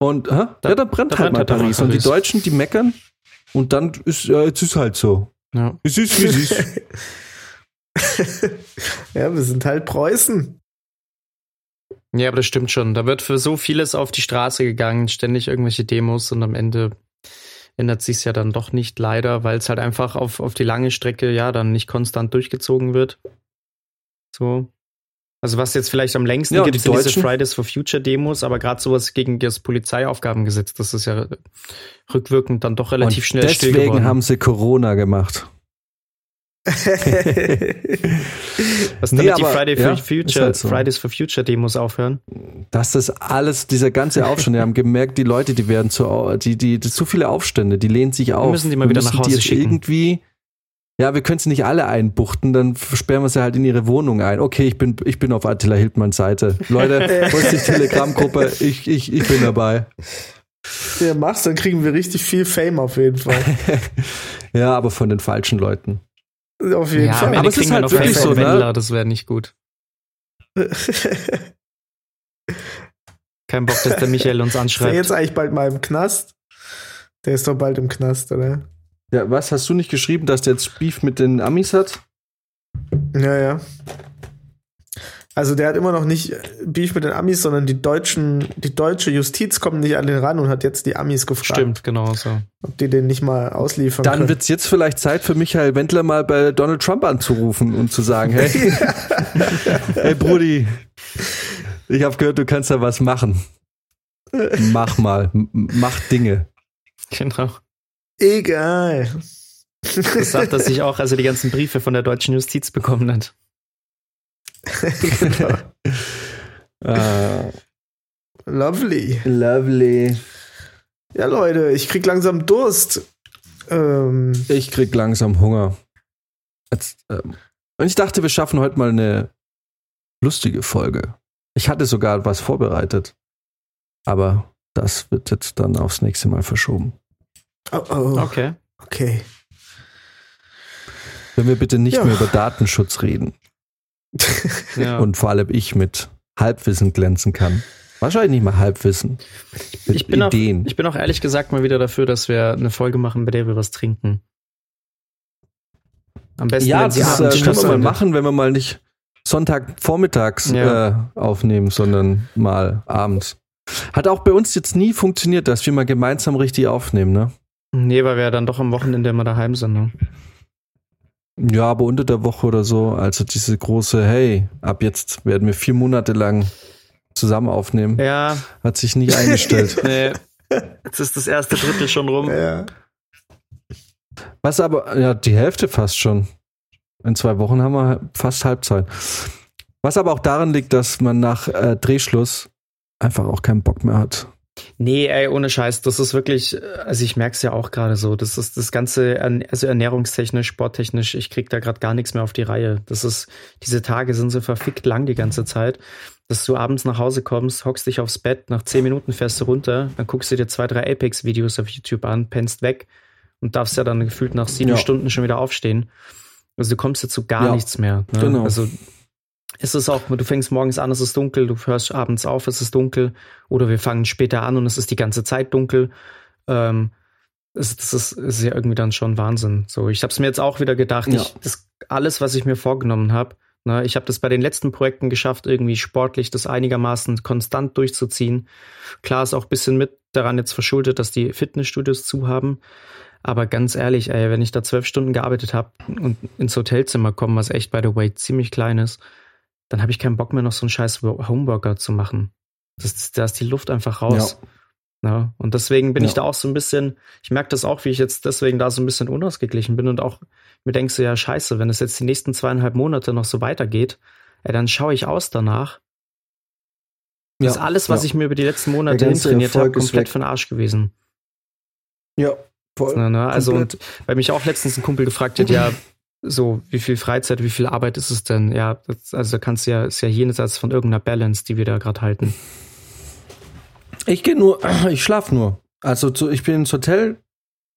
und, hä? Da, ja, da brennt da halt brennt mal, Paris. mal Paris. Und die Deutschen, die meckern und dann ist, ja, jetzt ist halt so. Ja. Es ist, wie es ist. Ja, wir sind halt Preußen. Ja, aber das stimmt schon. Da wird für so vieles auf die Straße gegangen, ständig irgendwelche Demos und am Ende ändert sich es ja dann doch nicht, leider, weil es halt einfach auf, auf die lange Strecke ja dann nicht konstant durchgezogen wird. So. Also was jetzt vielleicht am längsten ja, gibt, die sind Deutschen. Diese Fridays for Future Demos, aber gerade sowas gegen das Polizeiaufgabengesetz, das ist ja rückwirkend dann doch relativ und schnell still geworden. Deswegen haben sie Corona gemacht. Was damit nee, die Friday for ja, Future, halt so. Fridays for Future Demos aufhören? Das ist alles, dieser ganze Aufstand. Wir haben gemerkt, die Leute, die werden zu, die, die, die, zu viele Aufstände, die lehnen sich auf. Wir müssen die mal wieder nach Hause die schicken. Irgendwie, ja, wir können sie nicht alle einbuchten, dann sperren wir sie halt in ihre Wohnung ein. Okay, ich bin, ich bin auf Attila Hildmanns Seite. Leute, wo ist die Telegram-Gruppe? Ich, ich, ich bin dabei. Ja, mach's, dann kriegen wir richtig viel Fame auf jeden Fall. Ja, aber von den falschen Leuten. Auf jeden ja, Fall. Aber es ist halt wirklich so, ne? Das wäre nicht gut. Kein Bock, dass der Michael uns anschreibt. Ist der jetzt eigentlich bald mal im Knast? Der ist doch bald im Knast, oder? Ja, was? Hast du nicht geschrieben, dass der jetzt Beef mit den Amis hat? Ja, ja. Also der hat immer noch nicht Beef mit den Amis, sondern die Deutschen, die deutsche Justiz kommt nicht an den ran und hat jetzt die Amis gefragt. Stimmt, genau so. Ob die den nicht mal ausliefern Dann können. Dann wird es jetzt vielleicht Zeit für Michael Wendler mal bei Donald Trump anzurufen und zu sagen, hey, hey Brudi, ich habe gehört, du kannst da was machen. Mach mal, mach Dinge. Genau. Egal. Das sagt, dass ich auch also die ganzen Briefe von der deutschen Justiz bekommen hat. Genau. uh, lovely. Lovely. Ja, Leute, ich krieg langsam Durst. Ähm, ich krieg langsam Hunger. Jetzt, ähm, und ich dachte, wir schaffen heute mal eine lustige Folge. Ich hatte sogar was vorbereitet. Aber das wird jetzt dann aufs nächste Mal verschoben. Oh, oh. Okay. Okay. Wenn wir bitte nicht ja. mehr über Datenschutz reden. Ja. Und vor allem ich mit Halbwissen glänzen kann. Wahrscheinlich nicht mal Halbwissen. Mit ich bin Ideen. Auch, ich bin auch ehrlich gesagt mal wieder dafür, dass wir eine Folge machen, bei der wir was trinken. Am besten, ja, das können wir mal machen, wenn wir mal nicht Sonntagvormittags ja. äh, aufnehmen, sondern mal abends. Hat auch bei uns jetzt nie funktioniert, dass wir mal gemeinsam richtig aufnehmen, ne? Nee, weil wir ja dann doch am Wochenende immer daheim sind, ne? Ja, aber unter der Woche oder so, also diese große, hey, ab jetzt werden wir vier Monate lang zusammen aufnehmen, ja. hat sich nie eingestellt. Nee. Jetzt ist das erste Drittel schon rum. Ja. Was aber, ja, die Hälfte fast schon. In zwei Wochen haben wir fast Halbzeit. Was aber auch daran liegt, dass man nach äh, Drehschluss einfach auch keinen Bock mehr hat. Nee, ey, ohne Scheiß, das ist wirklich, also ich merke es ja auch gerade so, das ist das Ganze, also ernährungstechnisch, sporttechnisch, ich kriege da gerade gar nichts mehr auf die Reihe. Das ist, diese Tage sind so verfickt lang die ganze Zeit, dass du abends nach Hause kommst, hockst dich aufs Bett, nach zehn Minuten fährst du runter, dann guckst du dir zwei, drei Apex-Videos auf YouTube an, pennst weg und darfst ja dann gefühlt nach sieben ja. Stunden schon wieder aufstehen. Also du kommst jetzt zu gar ja. nichts mehr. Ne? Genau. Also es ist auch, du fängst morgens an, es ist dunkel, du hörst abends auf, es ist dunkel, oder wir fangen später an und es ist die ganze Zeit dunkel. Ähm, das, das, ist, das ist ja irgendwie dann schon Wahnsinn. So, ich habe es mir jetzt auch wieder gedacht, ja. ich, das, alles, was ich mir vorgenommen habe, ne, ich habe das bei den letzten Projekten geschafft, irgendwie sportlich das einigermaßen konstant durchzuziehen. Klar ist auch ein bisschen mit daran jetzt verschuldet, dass die Fitnessstudios zu haben. Aber ganz ehrlich, ey, wenn ich da zwölf Stunden gearbeitet habe und ins Hotelzimmer komme, was echt, by the way, ziemlich klein ist, dann habe ich keinen Bock mehr, noch so einen scheiß Homeworkout zu machen. Da ist die Luft einfach raus. Ja. Ja, und deswegen bin ja. ich da auch so ein bisschen, ich merke das auch, wie ich jetzt deswegen da so ein bisschen unausgeglichen bin und auch mir denkst du, ja scheiße, wenn es jetzt die nächsten zweieinhalb Monate noch so weitergeht, ey, dann schaue ich aus danach. Ja. Das ist alles, was ja. ich mir über die letzten Monate hintrainiert habe, komplett für den Arsch gewesen. Ja, voll. Na, na, also, und weil mich auch letztens ein Kumpel gefragt hat, ja, so, wie viel Freizeit, wie viel Arbeit ist es denn? Ja, das, also kannst du ja, ist ja jenseits von irgendeiner Balance, die wir da gerade halten. Ich gehe nur, ich schlafe nur. Also zu, ich bin ins Hotel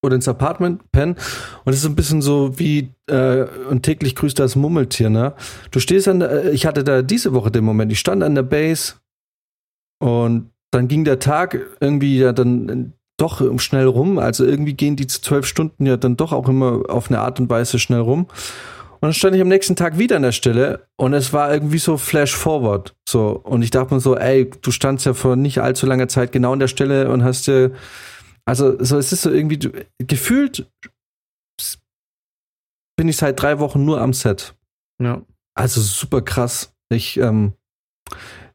oder ins Apartment, pennen und es ist ein bisschen so wie äh, und täglich grüßt das Murmeltier, ne? Du stehst an der, ich hatte da diese Woche den Moment, ich stand an der Base und dann ging der Tag irgendwie ja dann doch schnell rum, also irgendwie gehen die zwölf Stunden ja dann doch auch immer auf eine Art und Weise schnell rum. Und dann stand ich am nächsten Tag wieder an der Stelle und es war irgendwie so Flash Forward. So. Und ich dachte mir so, ey, du standst ja vor nicht allzu langer Zeit genau an der Stelle und hast ja, also so, es ist so irgendwie, du, gefühlt bin ich seit drei Wochen nur am Set. Ja. Also super krass. Ich ähm,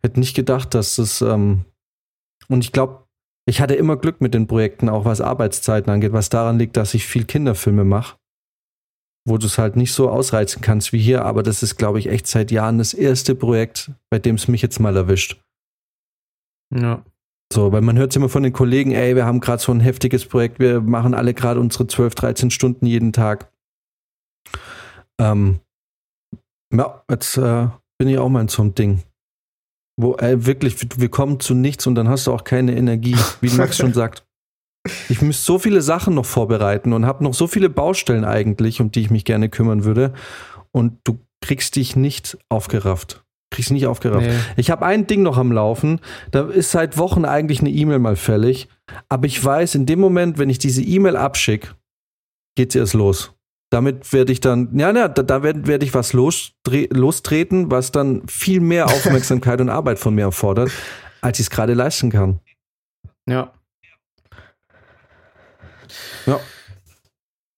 hätte nicht gedacht, dass das, ähm, und ich glaube, ich hatte immer Glück mit den Projekten, auch was Arbeitszeiten angeht, was daran liegt, dass ich viel Kinderfilme mache. wo du es halt nicht so ausreizen kannst wie hier, aber das ist, glaube ich, echt seit Jahren das erste Projekt, bei dem es mich jetzt mal erwischt. Ja. So, weil man hört es immer von den Kollegen, ey, wir haben gerade so ein heftiges Projekt, wir machen alle gerade unsere zwölf, dreizehn Stunden jeden Tag. Ähm, ja, jetzt äh, bin ich auch mal in so einem Ding. Wo, ey, wirklich, wir kommen zu nichts und dann hast du auch keine Energie, wie Max schon sagt. Ich müsste so viele Sachen noch vorbereiten und habe noch so viele Baustellen eigentlich, um die ich mich gerne kümmern würde. Und du kriegst dich nicht aufgerafft. Kriegst nicht aufgerafft. Nee. Ich habe ein Ding noch am Laufen. Da ist seit Wochen eigentlich eine E-Mail mal fällig. Aber ich weiß, in dem Moment, wenn ich diese E-Mail abschicke, geht's erst los. Damit werde ich dann, ja, ja, da, da werde werd ich was losdre- lostreten, was dann viel mehr Aufmerksamkeit und Arbeit von mir erfordert, als ich es gerade leisten kann. Ja. Ja.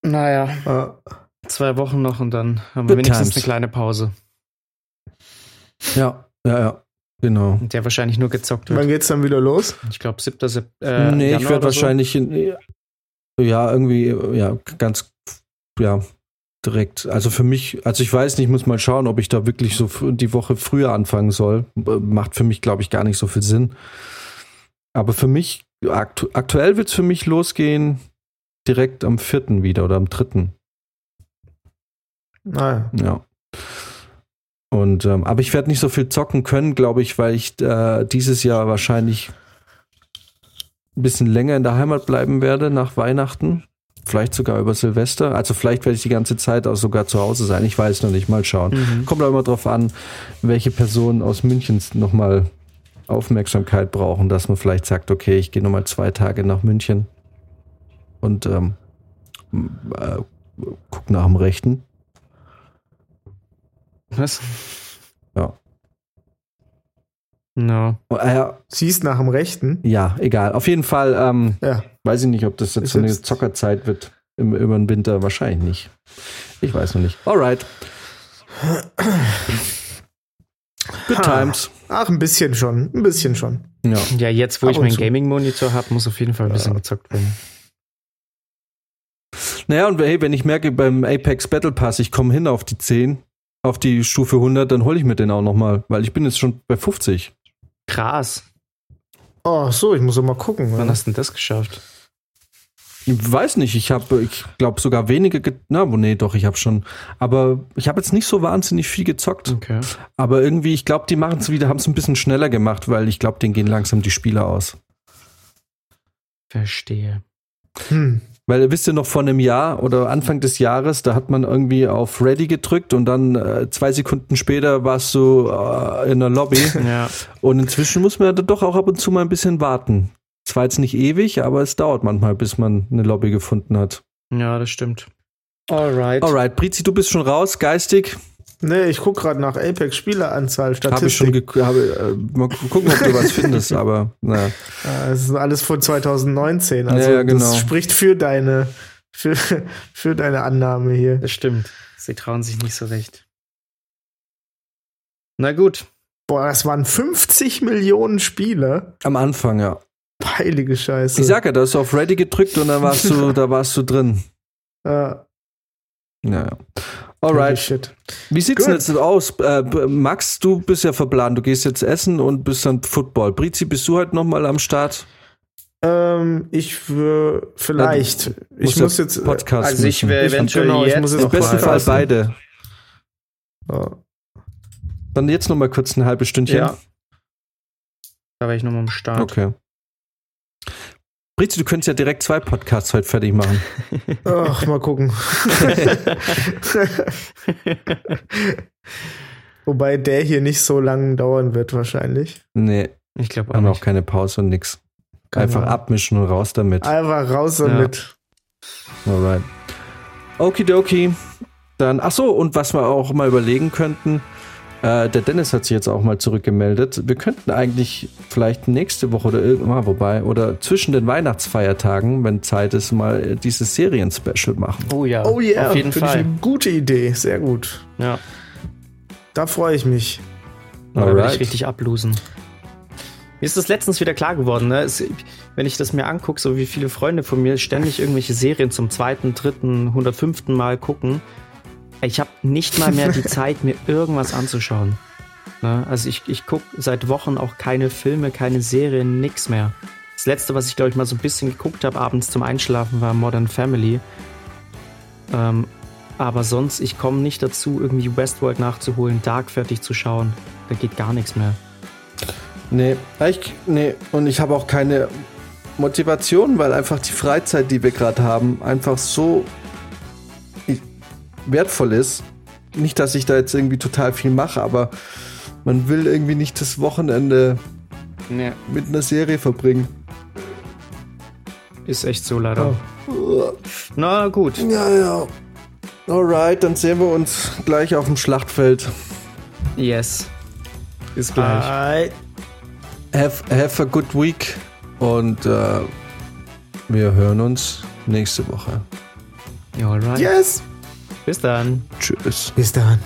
Naja, äh, zwei Wochen noch und dann haben wir wenigstens times. Eine kleine Pause. Ja, ja, ja, genau. Und der wahrscheinlich nur gezockt wird. Wann geht's dann wieder los? Ich glaube, siebten Äh, nee, Januar ich werde wahrscheinlich so. in, ja, irgendwie, ja, ganz, ja, direkt. Also für mich, also ich weiß nicht, ich muss mal schauen, ob ich da wirklich so die Woche früher anfangen soll. Macht für mich, glaube ich, gar nicht so viel Sinn. Aber für mich, aktu- aktuell wird's für mich losgehen, direkt am vierten wieder oder am dritten. Naja. Ja. Und, ähm, aber ich werde nicht so viel zocken können, glaube ich, weil ich äh, dieses Jahr wahrscheinlich ein bisschen länger in der Heimat bleiben werde nach Weihnachten. Vielleicht sogar über Silvester. Also vielleicht werde ich die ganze Zeit auch sogar zu Hause sein. Ich weiß noch nicht. Mal schauen. Mhm. Kommt aber immer drauf an, welche Personen aus München nochmal Aufmerksamkeit brauchen, dass man vielleicht sagt, okay, ich gehe nochmal zwei Tage nach München und ähm, äh, guck nach dem Rechten. Was? Ja. No. Oh, äh, siehst nach dem Rechten? Ja, egal. Auf jeden Fall, ähm, ja. Weiß ich nicht, ob das jetzt ich so eine jetzt Zockerzeit wird im, über den Winter. Wahrscheinlich nicht. Ich weiß noch nicht. Alright. Good ha. times. Ach, ein bisschen schon. Ein bisschen schon. Ja, ja jetzt, wo Ab ich meinen Gaming-Monitor habe, muss auf jeden Fall ein ja. bisschen gezockt werden. Naja, und hey, wenn ich merke, beim Apex Battle Pass, ich komme hin auf die zehn, auf die Stufe hundert, dann hole ich mir den auch nochmal, weil ich bin jetzt schon bei fünfzig. Krass. Oh, so, ich muss auch mal gucken. Wann ja. hast du denn das geschafft? Ich weiß nicht, ich habe, ich glaube sogar wenige, ge- na, nee, doch, ich habe schon, aber ich habe jetzt nicht so wahnsinnig viel gezockt. Okay. Aber irgendwie, ich glaube, die machen es wieder, haben es ein bisschen schneller gemacht, weil ich glaube, denen gehen langsam die Spieler aus. Verstehe. Hm. Weil, wisst ihr noch, vor einem Jahr oder Anfang des Jahres, da hat man irgendwie auf Ready gedrückt und dann äh, zwei Sekunden später warst du äh, in der Lobby. Ja. Und inzwischen muss man ja doch auch ab und zu mal ein bisschen warten. Zwar jetzt nicht ewig, aber es dauert manchmal, bis man eine Lobby gefunden hat. Ja, das stimmt. Alright. Alright, Brizi, du bist schon raus, geistig. Nee, ich guck gerade nach Apex-Spieleranzahl, Statistik. Habe ich schon ge- hab, äh, mal gucken, ob du was findest, aber naja. Es ist alles von zwanzig neunzehn, also ja, ja, genau. Das spricht für deine, für, für deine Annahme hier. Das stimmt, sie trauen sich nicht so recht. Na gut. Boah, das waren fünfzig Millionen Spiele. Am Anfang, ja. Heilige Scheiße. Ich sag ja, da hast du auf Ready gedrückt und dann warst du, da warst du drin. Ja. Naja. Alright. Shit. Wie sieht's denn jetzt aus? Äh, Max, du bist ja verplant. Du gehst jetzt essen und bist dann Football. Brizi, bist du heute nochmal am Start? Ähm, ich würde vielleicht. Ich muss jetzt Podcast. Also ich wäre eventuell genau, jetzt. Ich muss jetzt im besten Fall beide. Oh. Dann jetzt nochmal kurz ein halbes Stündchen. Ja. Da wäre ich nochmal am Start. Okay. Brizi, du könntest ja direkt zwei Podcasts heute fertig machen. Ach, mal gucken. Wobei der hier nicht so lang dauern wird wahrscheinlich. Nee, ich glaube auch haben nicht. Auch keine Pause und nix. Einfach genau. Abmischen und raus damit. Einfach raus damit. Ja. Alright. Okidoki. Dann, ach so, und was wir auch mal überlegen könnten, Äh, der Dennis hat sich jetzt auch mal zurückgemeldet. Wir könnten eigentlich vielleicht nächste Woche oder irgendwann vorbei oder zwischen den Weihnachtsfeiertagen, wenn Zeit ist, mal dieses Serien-Special machen. Oh ja, oh yeah, auf jeden Fall. Finde ich eine gute Idee, sehr gut. Ja. Da freue ich mich. Da werde ich richtig ablosen. Mir ist das letztens wieder klar geworden, ne? Es, wenn ich das mir angucke, so wie viele Freunde von mir ständig irgendwelche Serien zum zweiten, dritten, hundertfünften Mal gucken. Ich habe nicht mal mehr die Zeit, mir irgendwas anzuschauen. Ne? Also ich, ich gucke seit Wochen auch keine Filme, keine Serien, nix mehr. Das letzte, was ich, glaube ich, mal so ein bisschen geguckt habe abends zum Einschlafen, war Modern Family. Ähm, aber sonst, ich komme nicht dazu, irgendwie Westworld nachzuholen, Dark fertig zu schauen. Da geht gar nichts mehr. Nee, ich, nee. Und ich habe auch keine Motivation, weil einfach die Freizeit, die wir gerade haben, einfach so wertvoll ist. Nicht, dass ich da jetzt irgendwie total viel mache, aber man will irgendwie nicht das Wochenende nee. mit einer Serie verbringen. Ist echt so, leider. Oh. Na gut. Ja, ja. Alright, dann sehen wir uns gleich auf dem Schlachtfeld. Yes. Bis gleich. Hi. Have, have a good week. Und äh, wir hören uns nächste Woche. Alright. Yes! Bis dann. Tschüss. Bis dann.